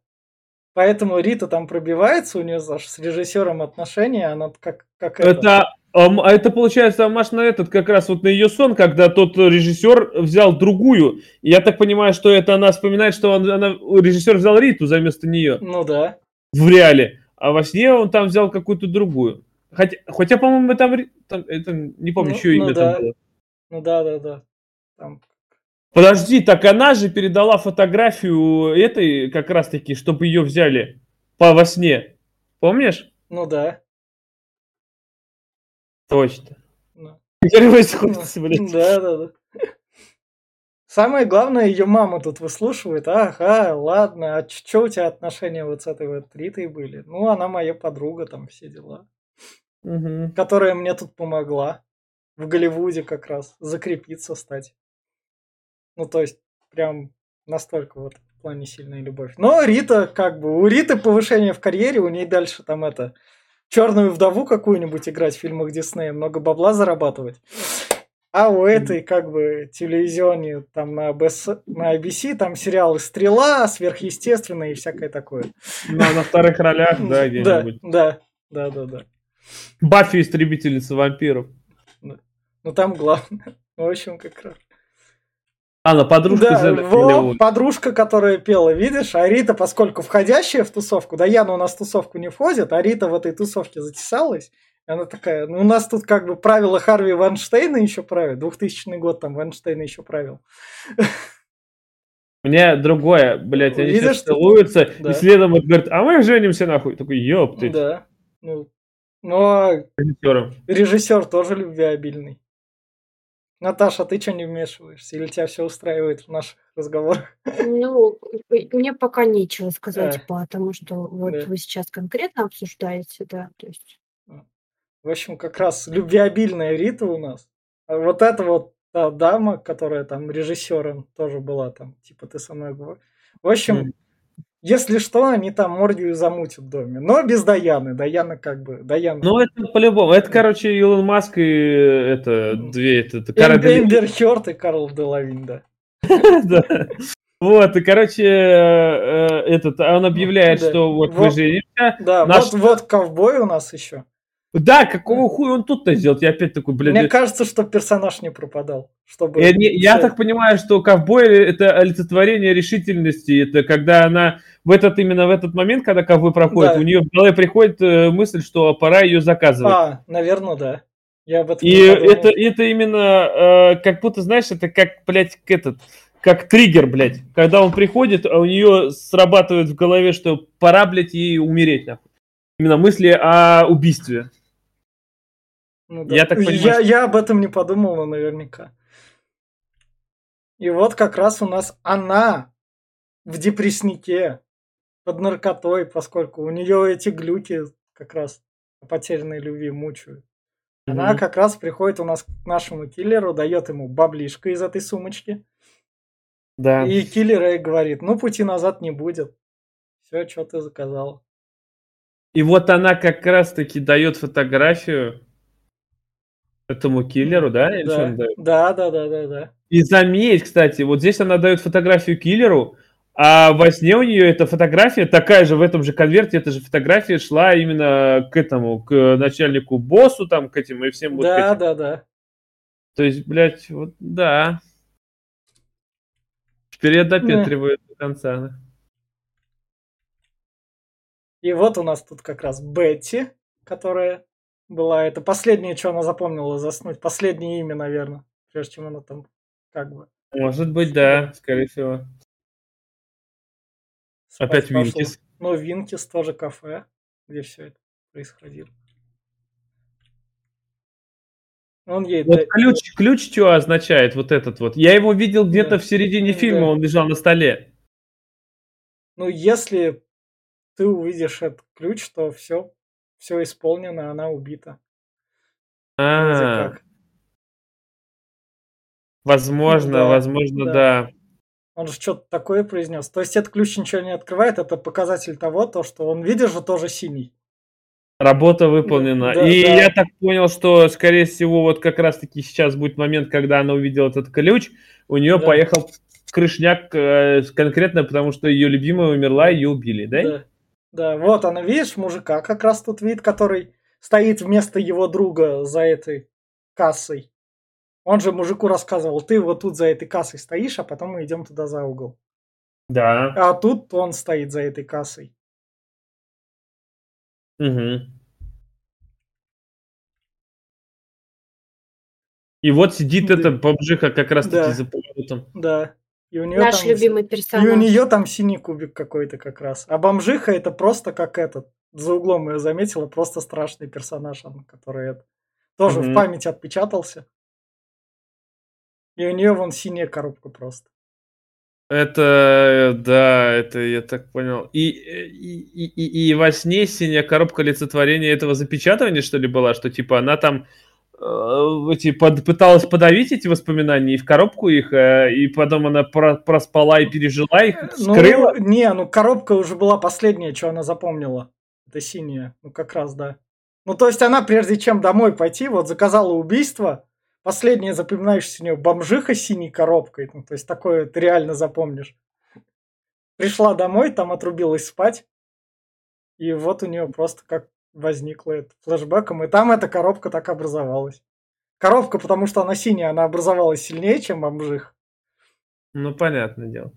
Поэтому Рита там пробивается, у нее с режиссером отношения, она как, как это... Это, это получается амаш на этот, как раз вот на ее сон, когда тот режиссер взял другую. Я так понимаю, что это она вспоминает, что он, она, режиссер взял Риту заместо нее. Ну да. В реале. А во сне он там взял какую-то другую. Хотя, хотя по-моему, там, там это, не помню, ну, чье ну имя да. там было. Ну да, да, да. Там... Подожди, так она же передала фотографию этой, как раз-таки, чтобы ее взяли по во сне. Помнишь? Ну да. Точно. Ну. Да, да, да. Самое главное, ее мама тут выслушивает. Ага, ладно, а что у тебя отношения вот с этой вот Ритой были? Ну, она моя подруга, там все дела. Угу. Которая мне тут помогла в Голливуде как раз закрепиться, стать. Ну, то есть, прям настолько вот в плане сильная любовь. Но Рита, как бы, у Риты повышение в карьере, у ней дальше там это, черную вдову какую-нибудь играть в фильмах Диснея, много бабла зарабатывать. А у этой, как бы, телевизионе, там, на би би си, там сериалы «Стрела», «Сверхъестественное» и всякое такое. На, на вторых ролях, да, где-нибудь. Да, да, да, да. Баффи, истребительница вампиров. Ну, там главное. В общем, как раз. А, ну, подружка, да, во, подружка, которая пела, видишь, а Рита, поскольку входящая в тусовку, да, Яна у нас в тусовку не входит, а Рита в этой тусовке затесалась, и она такая, ну, у нас тут как бы правила Харви Вайнштейна еще правят, двухтысячный год там Вайнштейна еще правил. Мне другое, блядь, они видишь, сейчас целуются, да. И следом вот говорят, а мы женимся нахуй, такой, ёб ты. Да, ну, но режиссер, режиссер тоже любвеобильный. Наташа, ты что не вмешиваешься? Или тебя все устраивает в наших разговорах? Ну, мне пока нечего сказать, а, потому что вот да. вы сейчас конкретно обсуждаете, да, то есть... В общем, как раз любвеобильная Рита у нас. А вот эта вот та дама, которая там режиссером тоже была, там, типа, ты со мной говоришь. В общем, Если что, они там мордию замутят в доме. Но без Даяны. Даяна как бы... Даяна... Ну, это по-любому. Это, короче, Илон Маск и это... Две... это, это Кара... Эмбер Хёрд и Карл Делавин, да. Вот, и, короче, этот... Он объявляет, что вот вы же... Да, вот ковбой у нас еще. Да, какого хуя он тут-то сделал? Я опять такой, блядь... Мне кажется, что персонаж не пропадал. Чтобы... Я, не, я так понимаю, что ковбой — это олицетворение решительности. Это когда она в этот, именно в этот момент, когда ковбой проходит, да, у нее в голове приходит мысль, что пора ее заказывать. А, наверное, да. Я об этом и это, это именно, э, как будто, знаешь, это как, блядь, этот, как триггер, блядь. Когда он приходит, а у нее срабатывает в голове, что пора, блядь, ей умереть, нахуй. Именно мысли о убийстве. Ну, да. Я так понимаю. Я, что... я об этом не подумал, но наверняка. И вот как раз у нас она в депресснике, под наркотой, поскольку у нее эти глюки как раз о потерянной любви мучают. Она mm-hmm. как раз приходит у нас к нашему киллеру, дает ему баблишко из этой сумочки. Да. И киллер ей говорит, ну пути назад не будет. Все, что ты заказала. И вот она как раз-таки дает фотографию этому киллеру, да? Или да. Да, да, да, да, да. И заметь, кстати, вот здесь она дает фотографию киллеру, а во сне у нее эта фотография, такая же в этом же конверте, эта же фотография шла именно к этому, к начальнику боссу, там, к этим и всем. Вот да, да, да. То есть, блядь, вот, да. Теперь я допетриваю да. до конца. Да. И вот у нас тут как раз Бетти, которая была... Это последнее, что она запомнила заснуть. Последнее имя, наверное. Прежде чем она там как бы... Может быть, да, скорее всего. Спать опять пошла. Винкис. Ну, Винкис тоже кафе, где все это происходило. Он едет... Вот ключ, ключ что означает вот этот вот? Я его видел где-то да. в середине фильма, да. он лежал на столе. Ну, если... ты увидишь этот ключ, что все, все исполнено, она убита. А, возможно, да, возможно, да. да. Он же что-то такое произнес. То есть этот ключ ничего не открывает, это показатель того, то, что он, видишь же, тоже синий. Работа выполнена. Да, и да. я так понял, что, скорее всего, вот как раз-таки сейчас будет момент, когда она увидела этот ключ, у нее да. поехал крышняк конкретно, потому что ее любимая умерла, ее убили, да? Да. Да, вот она, видишь, мужика как раз тут видит, который стоит вместо его друга за этой кассой. Он же мужику рассказывал, ты вот тут за этой кассой стоишь, а потом мы идем туда за угол. Да. А тут он стоит за этой кассой. Угу. И вот сидит да. эта бомжиха как раз-таки да. за поворотом. Да. И у нее наш там, любимый персонаж. И у нее там синий кубик какой-то как раз. А бомжиха это просто как этот. За углом ее заметила, просто страшный персонаж, который это, тоже mm-hmm. в память отпечатался. И у нее вон синяя коробка просто. Это, да, это я так понял. И, и, и, и во сне синяя коробка олицетворения этого запечатывания, что ли, была? Что типа она там... Эти, под, пыталась подавить эти воспоминания и в коробку их, э, и потом она про, проспала и пережила их, ну, скрыла. Не, ну коробка уже была последняя, что она запомнила. Это синяя, ну как раз, да. Ну то есть она, прежде чем домой пойти, вот заказала убийство, последняя запоминающаяся у нее бомжиха с синей коробкой, ну то есть такое ты реально запомнишь. Пришла домой, там отрубилась спать, и вот у нее просто как возникла это флешбэком, и там эта коробка так образовалась. Коробка, потому что она синяя, она образовалась сильнее, чем бомжих. Ну, понятное дело.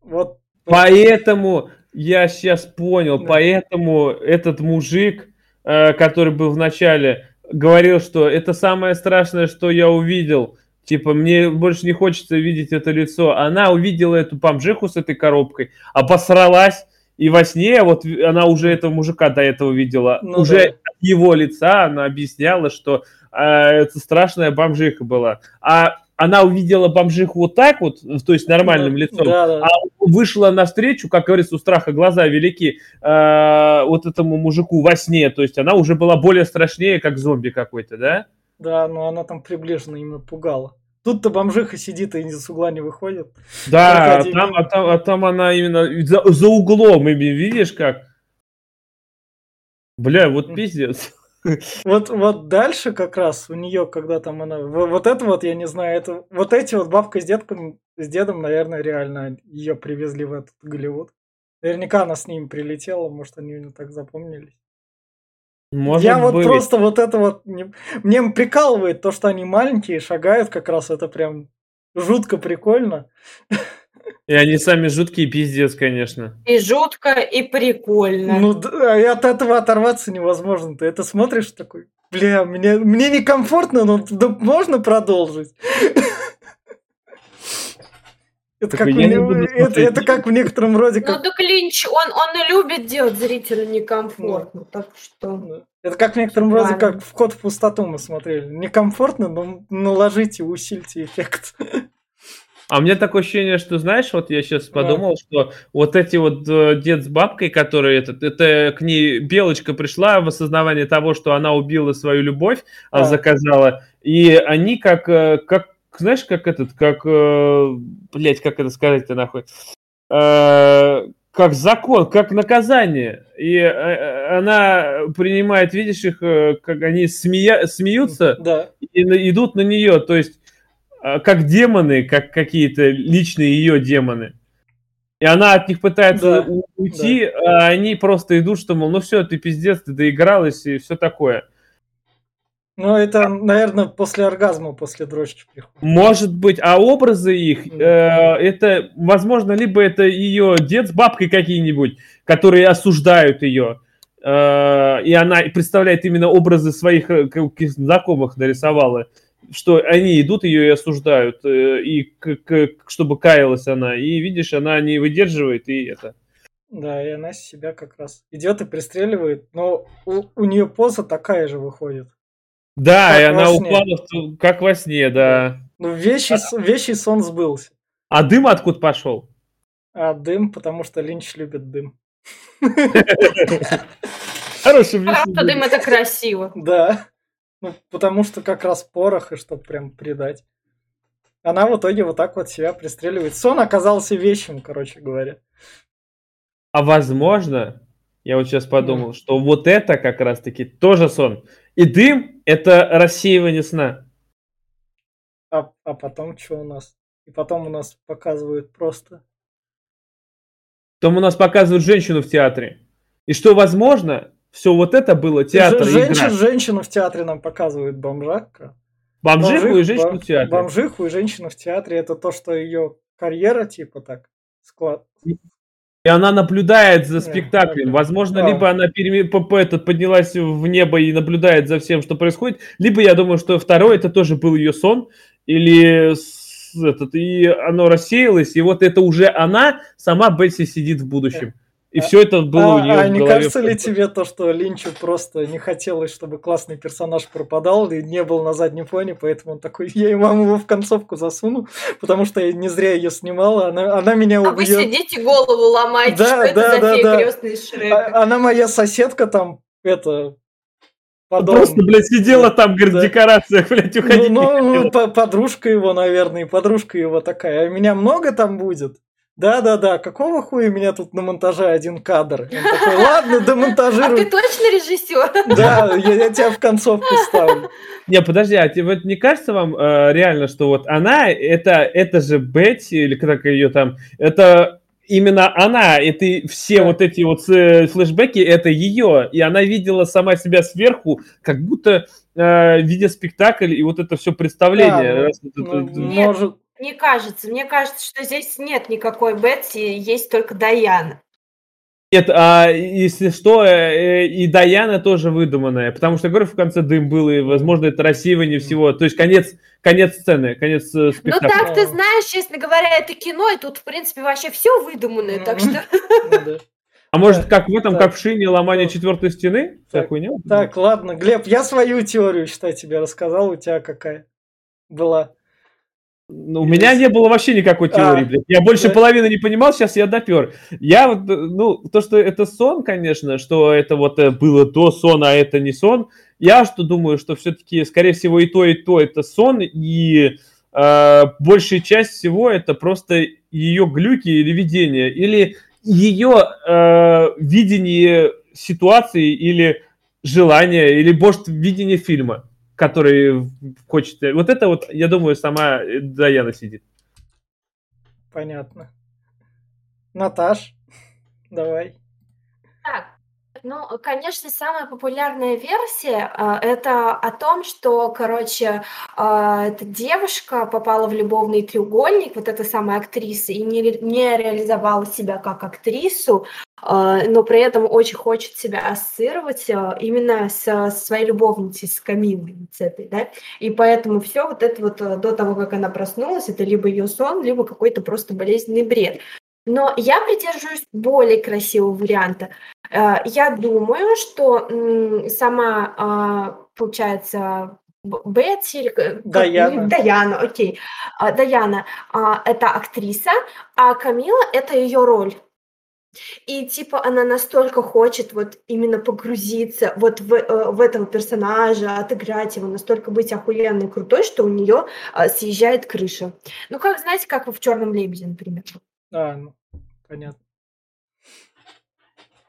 Вот. Поэтому, я сейчас понял, да. поэтому этот мужик, который был в начале, говорил, что это самое страшное, что я увидел. Типа, мне больше не хочется видеть это лицо. Она увидела эту бомжиху с этой коробкой, обосралась. И во сне, вот она уже этого мужика до этого видела, ну, уже да. от его лица она объясняла, что э, это страшная бомжиха была. А она увидела бомжиху вот так вот, то есть нормальным да, лицом, да, да. а вышла навстречу, как говорится, у страха глаза велики, э, вот этому мужику во сне. То есть она уже была более страшнее, как зомби какой-то, да? Да, но она там приближенно именно пугала. Тут-то бомжиха сидит и с угла не выходит. Да, а там, а, там, а там она именно за, за углом, ими, видишь как? Бля, вот пиздец. Вот, вот дальше как раз у нее, когда там она... Вот это вот, я не знаю, это вот эти вот бабка с детком, с дедом, наверное, реально ее привезли в этот Голливуд. Наверняка она с ним прилетела, может, они ее так запомнились. Может я быть. Вот просто вот это вот... Мне прикалывает то, что они маленькие, шагают как раз, это прям жутко прикольно. И они сами жуткие, пиздец, конечно. И жутко, и прикольно. Ну, да, и от этого оторваться невозможно. Ты это смотришь такой, бля, мне, мне некомфортно, но да, можно продолжить? Это как, не, это, это как в некотором роде... Как... Ну, так Линч, он, он и любит делать зрителю некомфортно, ну, так что... Это как в некотором Ладно. роде, как «Вход в пустоту» мы смотрели. Некомфортно, но наложите, усильте эффект. А у меня такое ощущение, что, знаешь, вот я сейчас подумал, да. что вот эти вот дед с бабкой, которые этот, это к ней Белочка пришла в осознавание того, что она убила свою любовь, да. а заказала, и они как... как знаешь, как этот, как, э, блять, как это сказать-то нахуй, э, как закон, как наказание. И э, она принимает, видишь, их, э, как они смея- смеются да. и на- идут на нее, то есть э, как демоны, как какие-то личные ее демоны. И она от них пытается да. уйти, да. а они просто идут, что, мол, ну все, ты пиздец, ты доигралась и все такое. Ну, это, наверное, после оргазма, после дрочки приходит. Может быть, а образы их, э, это, возможно, либо это ее дед с бабкой какие-нибудь, которые осуждают ее, э, и она представляет именно образы своих знакомых нарисовала, что они идут ее и осуждают, э, и к- к- чтобы каялась она, и, видишь, она не выдерживает, и это... Да, и она себя как раз идет и пристреливает, но у, у нее поза такая же выходит. Да, как и она упала, в... как во сне, да. Ну, вещий, а... вещий сон сбылся. А дым откуда пошел? А дым, потому что Линч любит дым. Хороший вещь. Потому что дым это красиво. Да, потому что как раз порох, и чтобы прям придать. Она в итоге вот так вот себя пристреливает. Сон оказался вещим, короче говоря. А возможно, я вот сейчас подумал, что вот это как раз-таки тоже сон. И дым – это рассеивание сна. А, а потом что у нас? И потом у нас показывают просто... Потом у нас показывают женщину в театре. И что, возможно, все вот это было театр Ж- и игра. Женщину в театре нам показывают бомжатка. Бомжиху Бомжих, и женщину бом- в театре. Бомжиху и женщину в театре – это то, что ее карьера типа так склад... И она наблюдает за спектаклем. Возможно, да. либо она пере... поднялась в небо и наблюдает за всем, что происходит, либо, я думаю, что второй, это тоже был ее сон, или этот, и оно рассеялось, и вот это уже она, сама Бетси сидит в будущем. И а, все это было а, у нее а в голове. А не кажется ли тебе то, что Линчу просто не хотелось, чтобы классный персонаж пропадал и не был на заднем фоне, поэтому он такой, я и вам его в концовку засуну, потому что я не зря ее снимала, она, она меня убьет. А вы сидите, голову ломаете, да, что да, это да, за да. крестный Шрек. А, она моя соседка там, это... Подобный. Просто, блядь, сидела там, говорит, в да. декорациях, блядь, уходить ну, ну, не хотела. Подружка его, наверное, подружка его такая, а меня много там будет? Да-да-да, какого хуя меня тут на монтаже один кадр? Он такой, ладно, домонтажируй. А ты точно режиссер? Да, я, я тебя в концовку ставлю. Не, подожди, а тебе вот не кажется вам э, реально, что вот она, это, это же Бетти, или как ее там, это именно она, это все да. вот эти вот флешбеки, это ее, и она видела сама себя сверху, как будто э, видя спектакль и вот это все представление. Да, ну, это, может... Не кажется. Мне кажется, что здесь нет никакой Бетти, есть только Даяна. Нет, а если что, и Даяна тоже выдуманная, потому что, говорю, в конце дым был, и, возможно, это рассеивание всего, то есть конец, конец сцены, конец спектакля. Ну так, ты знаешь, честно говоря, это кино, и тут, в принципе, вообще все выдуманное, так что... А может, как в этом, как в Шине, ломание четвертой стены? Так, ладно, Глеб, я свою теорию, считай, тебе рассказал, у тебя какая была... Ну, у меня не было вообще никакой теории, а, блядь. Я больше да. половины не понимал, сейчас я допер. Я вот, ну, то, что это сон, конечно, что это вот было то сон, а это не сон. Я что думаю, что все-таки, скорее всего, и то, и то это сон, и большая часть всего это просто ее глюки или видения, или ее э, видение ситуации, или желание, или, может, видение фильма, который хочет... Вот это вот, я думаю, сама Даяна сидит. Понятно. Наташ, давай. Так, ну, конечно, самая популярная версия а, это о том, что, короче, а, эта девушка попала в любовный треугольник, вот эта самая актриса, и не, не реализовала себя как актрису, а, но при этом очень хочет себя ассоциировать а, именно со, со своей любовницей, с Камилой, с этой, да, и поэтому все вот это вот до того, как она проснулась, это либо ее сон, либо какой-то просто болезненный бред. Но я придерживаюсь более красивого варианта. Я думаю, что сама, получается, Бетти... Даяна. Даяна, окей. Даяна – это актриса, а Камила – это ее роль. И, типа, она настолько хочет вот именно погрузиться вот в, в этого персонажа, отыграть его, настолько быть охуенной и крутой, что у нее съезжает крыша. Ну, как, знаете, как в «Черном лебеде», например. А, ну, понятно.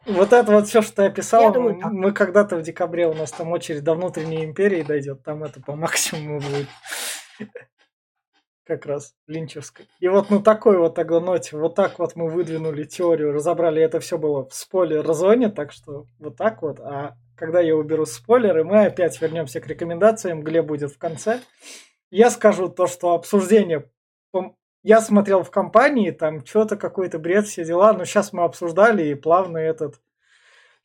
Вот это вот все, что ты описал, думаю, мы, мы когда-то в декабре, у нас там очередь до Внутренней империи дойдет, там это по максимуму будет. Как раз линчевской. И вот на такой вот ноте, вот так вот мы выдвинули теорию, разобрали, это все было в спойлер-зоне, так что вот так вот. А когда я уберу спойлеры, мы опять вернемся к рекомендациям, Глеб будет в конце. Я скажу то, что обсуждение... Я смотрел в компании, там что-то, какой-то бред, все дела. Но сейчас мы обсуждали, и плавно этот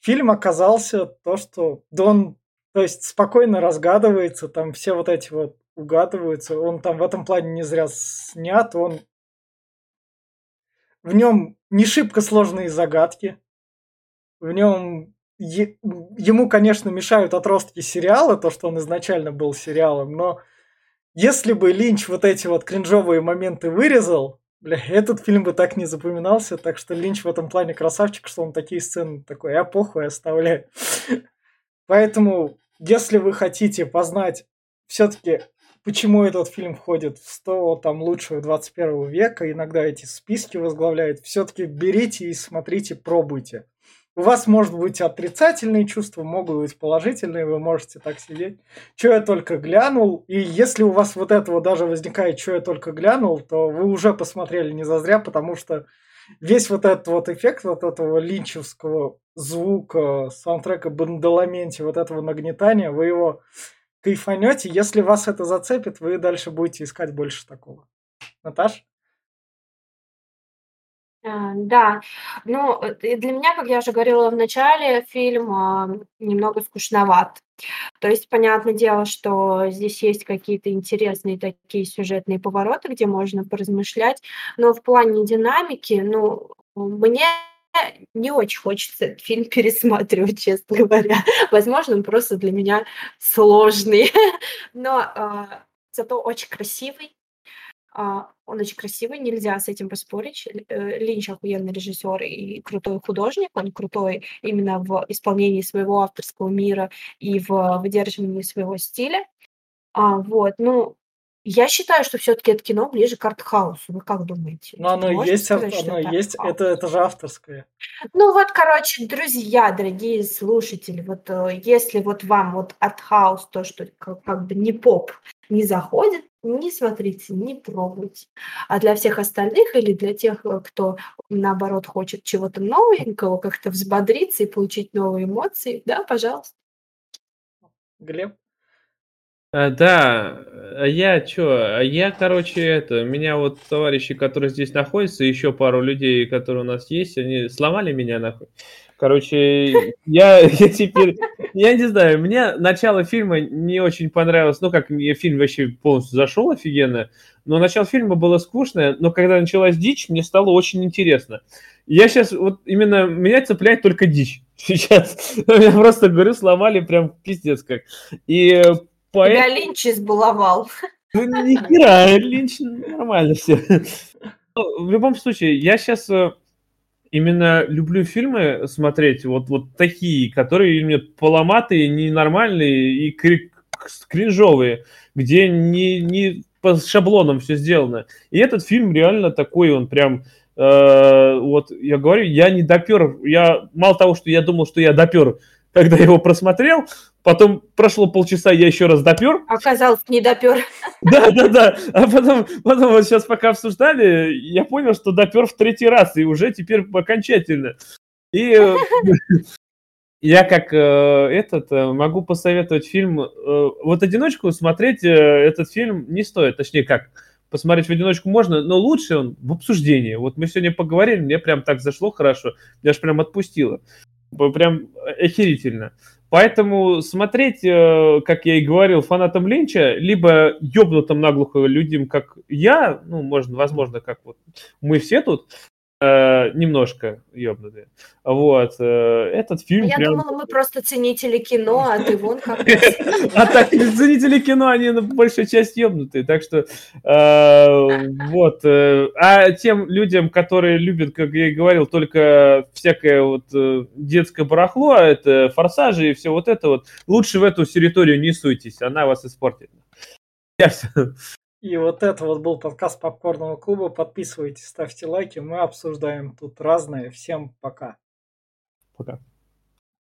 фильм оказался то, что Дон, то есть спокойно разгадывается, там все вот эти вот угадываются. Он там в этом плане не зря снят, он... В нем не шибко сложные загадки. В нем... Е... Ему, конечно, мешают отростки сериала, то, что он изначально был сериалом, но... Если бы Линч вот эти вот кринжовые моменты вырезал, бля, этот фильм бы так не запоминался, так что Линч в этом плане красавчик, что он такие сцены такой, я похуй оставляю. Поэтому, если вы хотите познать все-таки, почему этот фильм входит в сто там, лучших двадцать первого века, иногда эти списки возглавляют, все-таки берите и смотрите, пробуйте. У вас, может быть, отрицательные чувства, могут быть положительные, вы можете так сидеть. Чё я только глянул? И если у вас вот этого даже возникает, чё я только глянул, то вы уже посмотрели не зазря, потому что весь вот этот вот эффект вот этого линчевского звука, саундтрека Бадаламенти, вот этого нагнетания, вы его кайфанете. Если вас это зацепит, вы дальше будете искать больше такого. Наташ? Да, ну для меня, как я уже говорила в начале, фильм а, немного скучноват. То есть, понятное дело, что здесь есть какие-то интересные такие сюжетные повороты, где можно поразмышлять, но в плане динамики, ну, мне не очень хочется этот фильм пересматривать, честно говоря. Возможно, он просто для меня сложный, но а, зато очень красивый. Uh, он очень красивый, нельзя с этим поспорить. Линч охуенный режиссер и крутой художник, он крутой именно в исполнении своего авторского мира и в выдерживании своего стиля. Uh, вот, ну, я считаю, что все-таки это кино ближе к артхаусу. Вы как думаете? Но оно Можно есть, сказать, оно это есть, это, это же авторское. Ну вот, короче, друзья, дорогие слушатели, вот если вот вам вот артхаус, то, что как, как бы не поп, не заходит, не смотрите, не пробуйте. А для всех остальных или для тех, кто, наоборот, хочет чего-то новенького, как-то взбодриться и получить новые эмоции, да, пожалуйста. Глеб? А, да, а я что? А я, короче, это, меня вот товарищи, которые здесь находятся, еще пару людей, которые у нас есть, они сломали меня нахуй. Короче, я, я теперь, я не знаю, мне начало фильма не очень понравилось, ну как, мне фильм вообще полностью зашел офигенно, но начало фильма было скучное, но когда началась дичь, мне стало очень интересно. Я сейчас, вот именно меня цепляет только дичь сейчас, я просто говорю, сломали прям пиздец как. И поэтому... Тебя Линч избаловал. Ну ни хера, Линч нормально все. В любом случае, я сейчас... Именно люблю фильмы смотреть вот, вот такие, которые мне поломатые, ненормальные и кринжовые, где не, не по шаблонам все сделано. И этот фильм реально такой, он прям... Э, вот, я говорю, я не допер. Я, мало того, что я думал, что я допер, когда его просмотрел, потом прошло полчаса, я еще раз допер. Оказалось, не допер. Да, да, да. А потом, потом вот сейчас пока обсуждали, я понял, что допер в третий раз, и уже теперь окончательно. И я как этот могу посоветовать фильм... Вот одиночку смотреть этот фильм не стоит, точнее как... Посмотреть в одиночку можно, но лучше он в обсуждении. Вот мы сегодня поговорили, мне прям так зашло хорошо, меня аж прям отпустило. Прям охерительно. Поэтому смотреть, как я и говорил, фанатам Линча, либо ёбнутым наглухо людям, как я, ну, можно, возможно, как вот мы все тут, немножко ёбнутые. Вот. Этот фильм Я прям... думала, мы просто ценители кино, а ты вон как раз. А так, ценители кино, они большая часть ёбнутые. Так что вот. А тем людям, которые любят, как я и говорил, только всякое вот детское барахло, это форсажи и все вот это вот, лучше в эту территорию не суйтесь, она вас испортит. Я все... И вот это вот был подкаст Попкорного клуба. Подписывайтесь, ставьте лайки. Мы обсуждаем тут разное. Всем пока. Пока.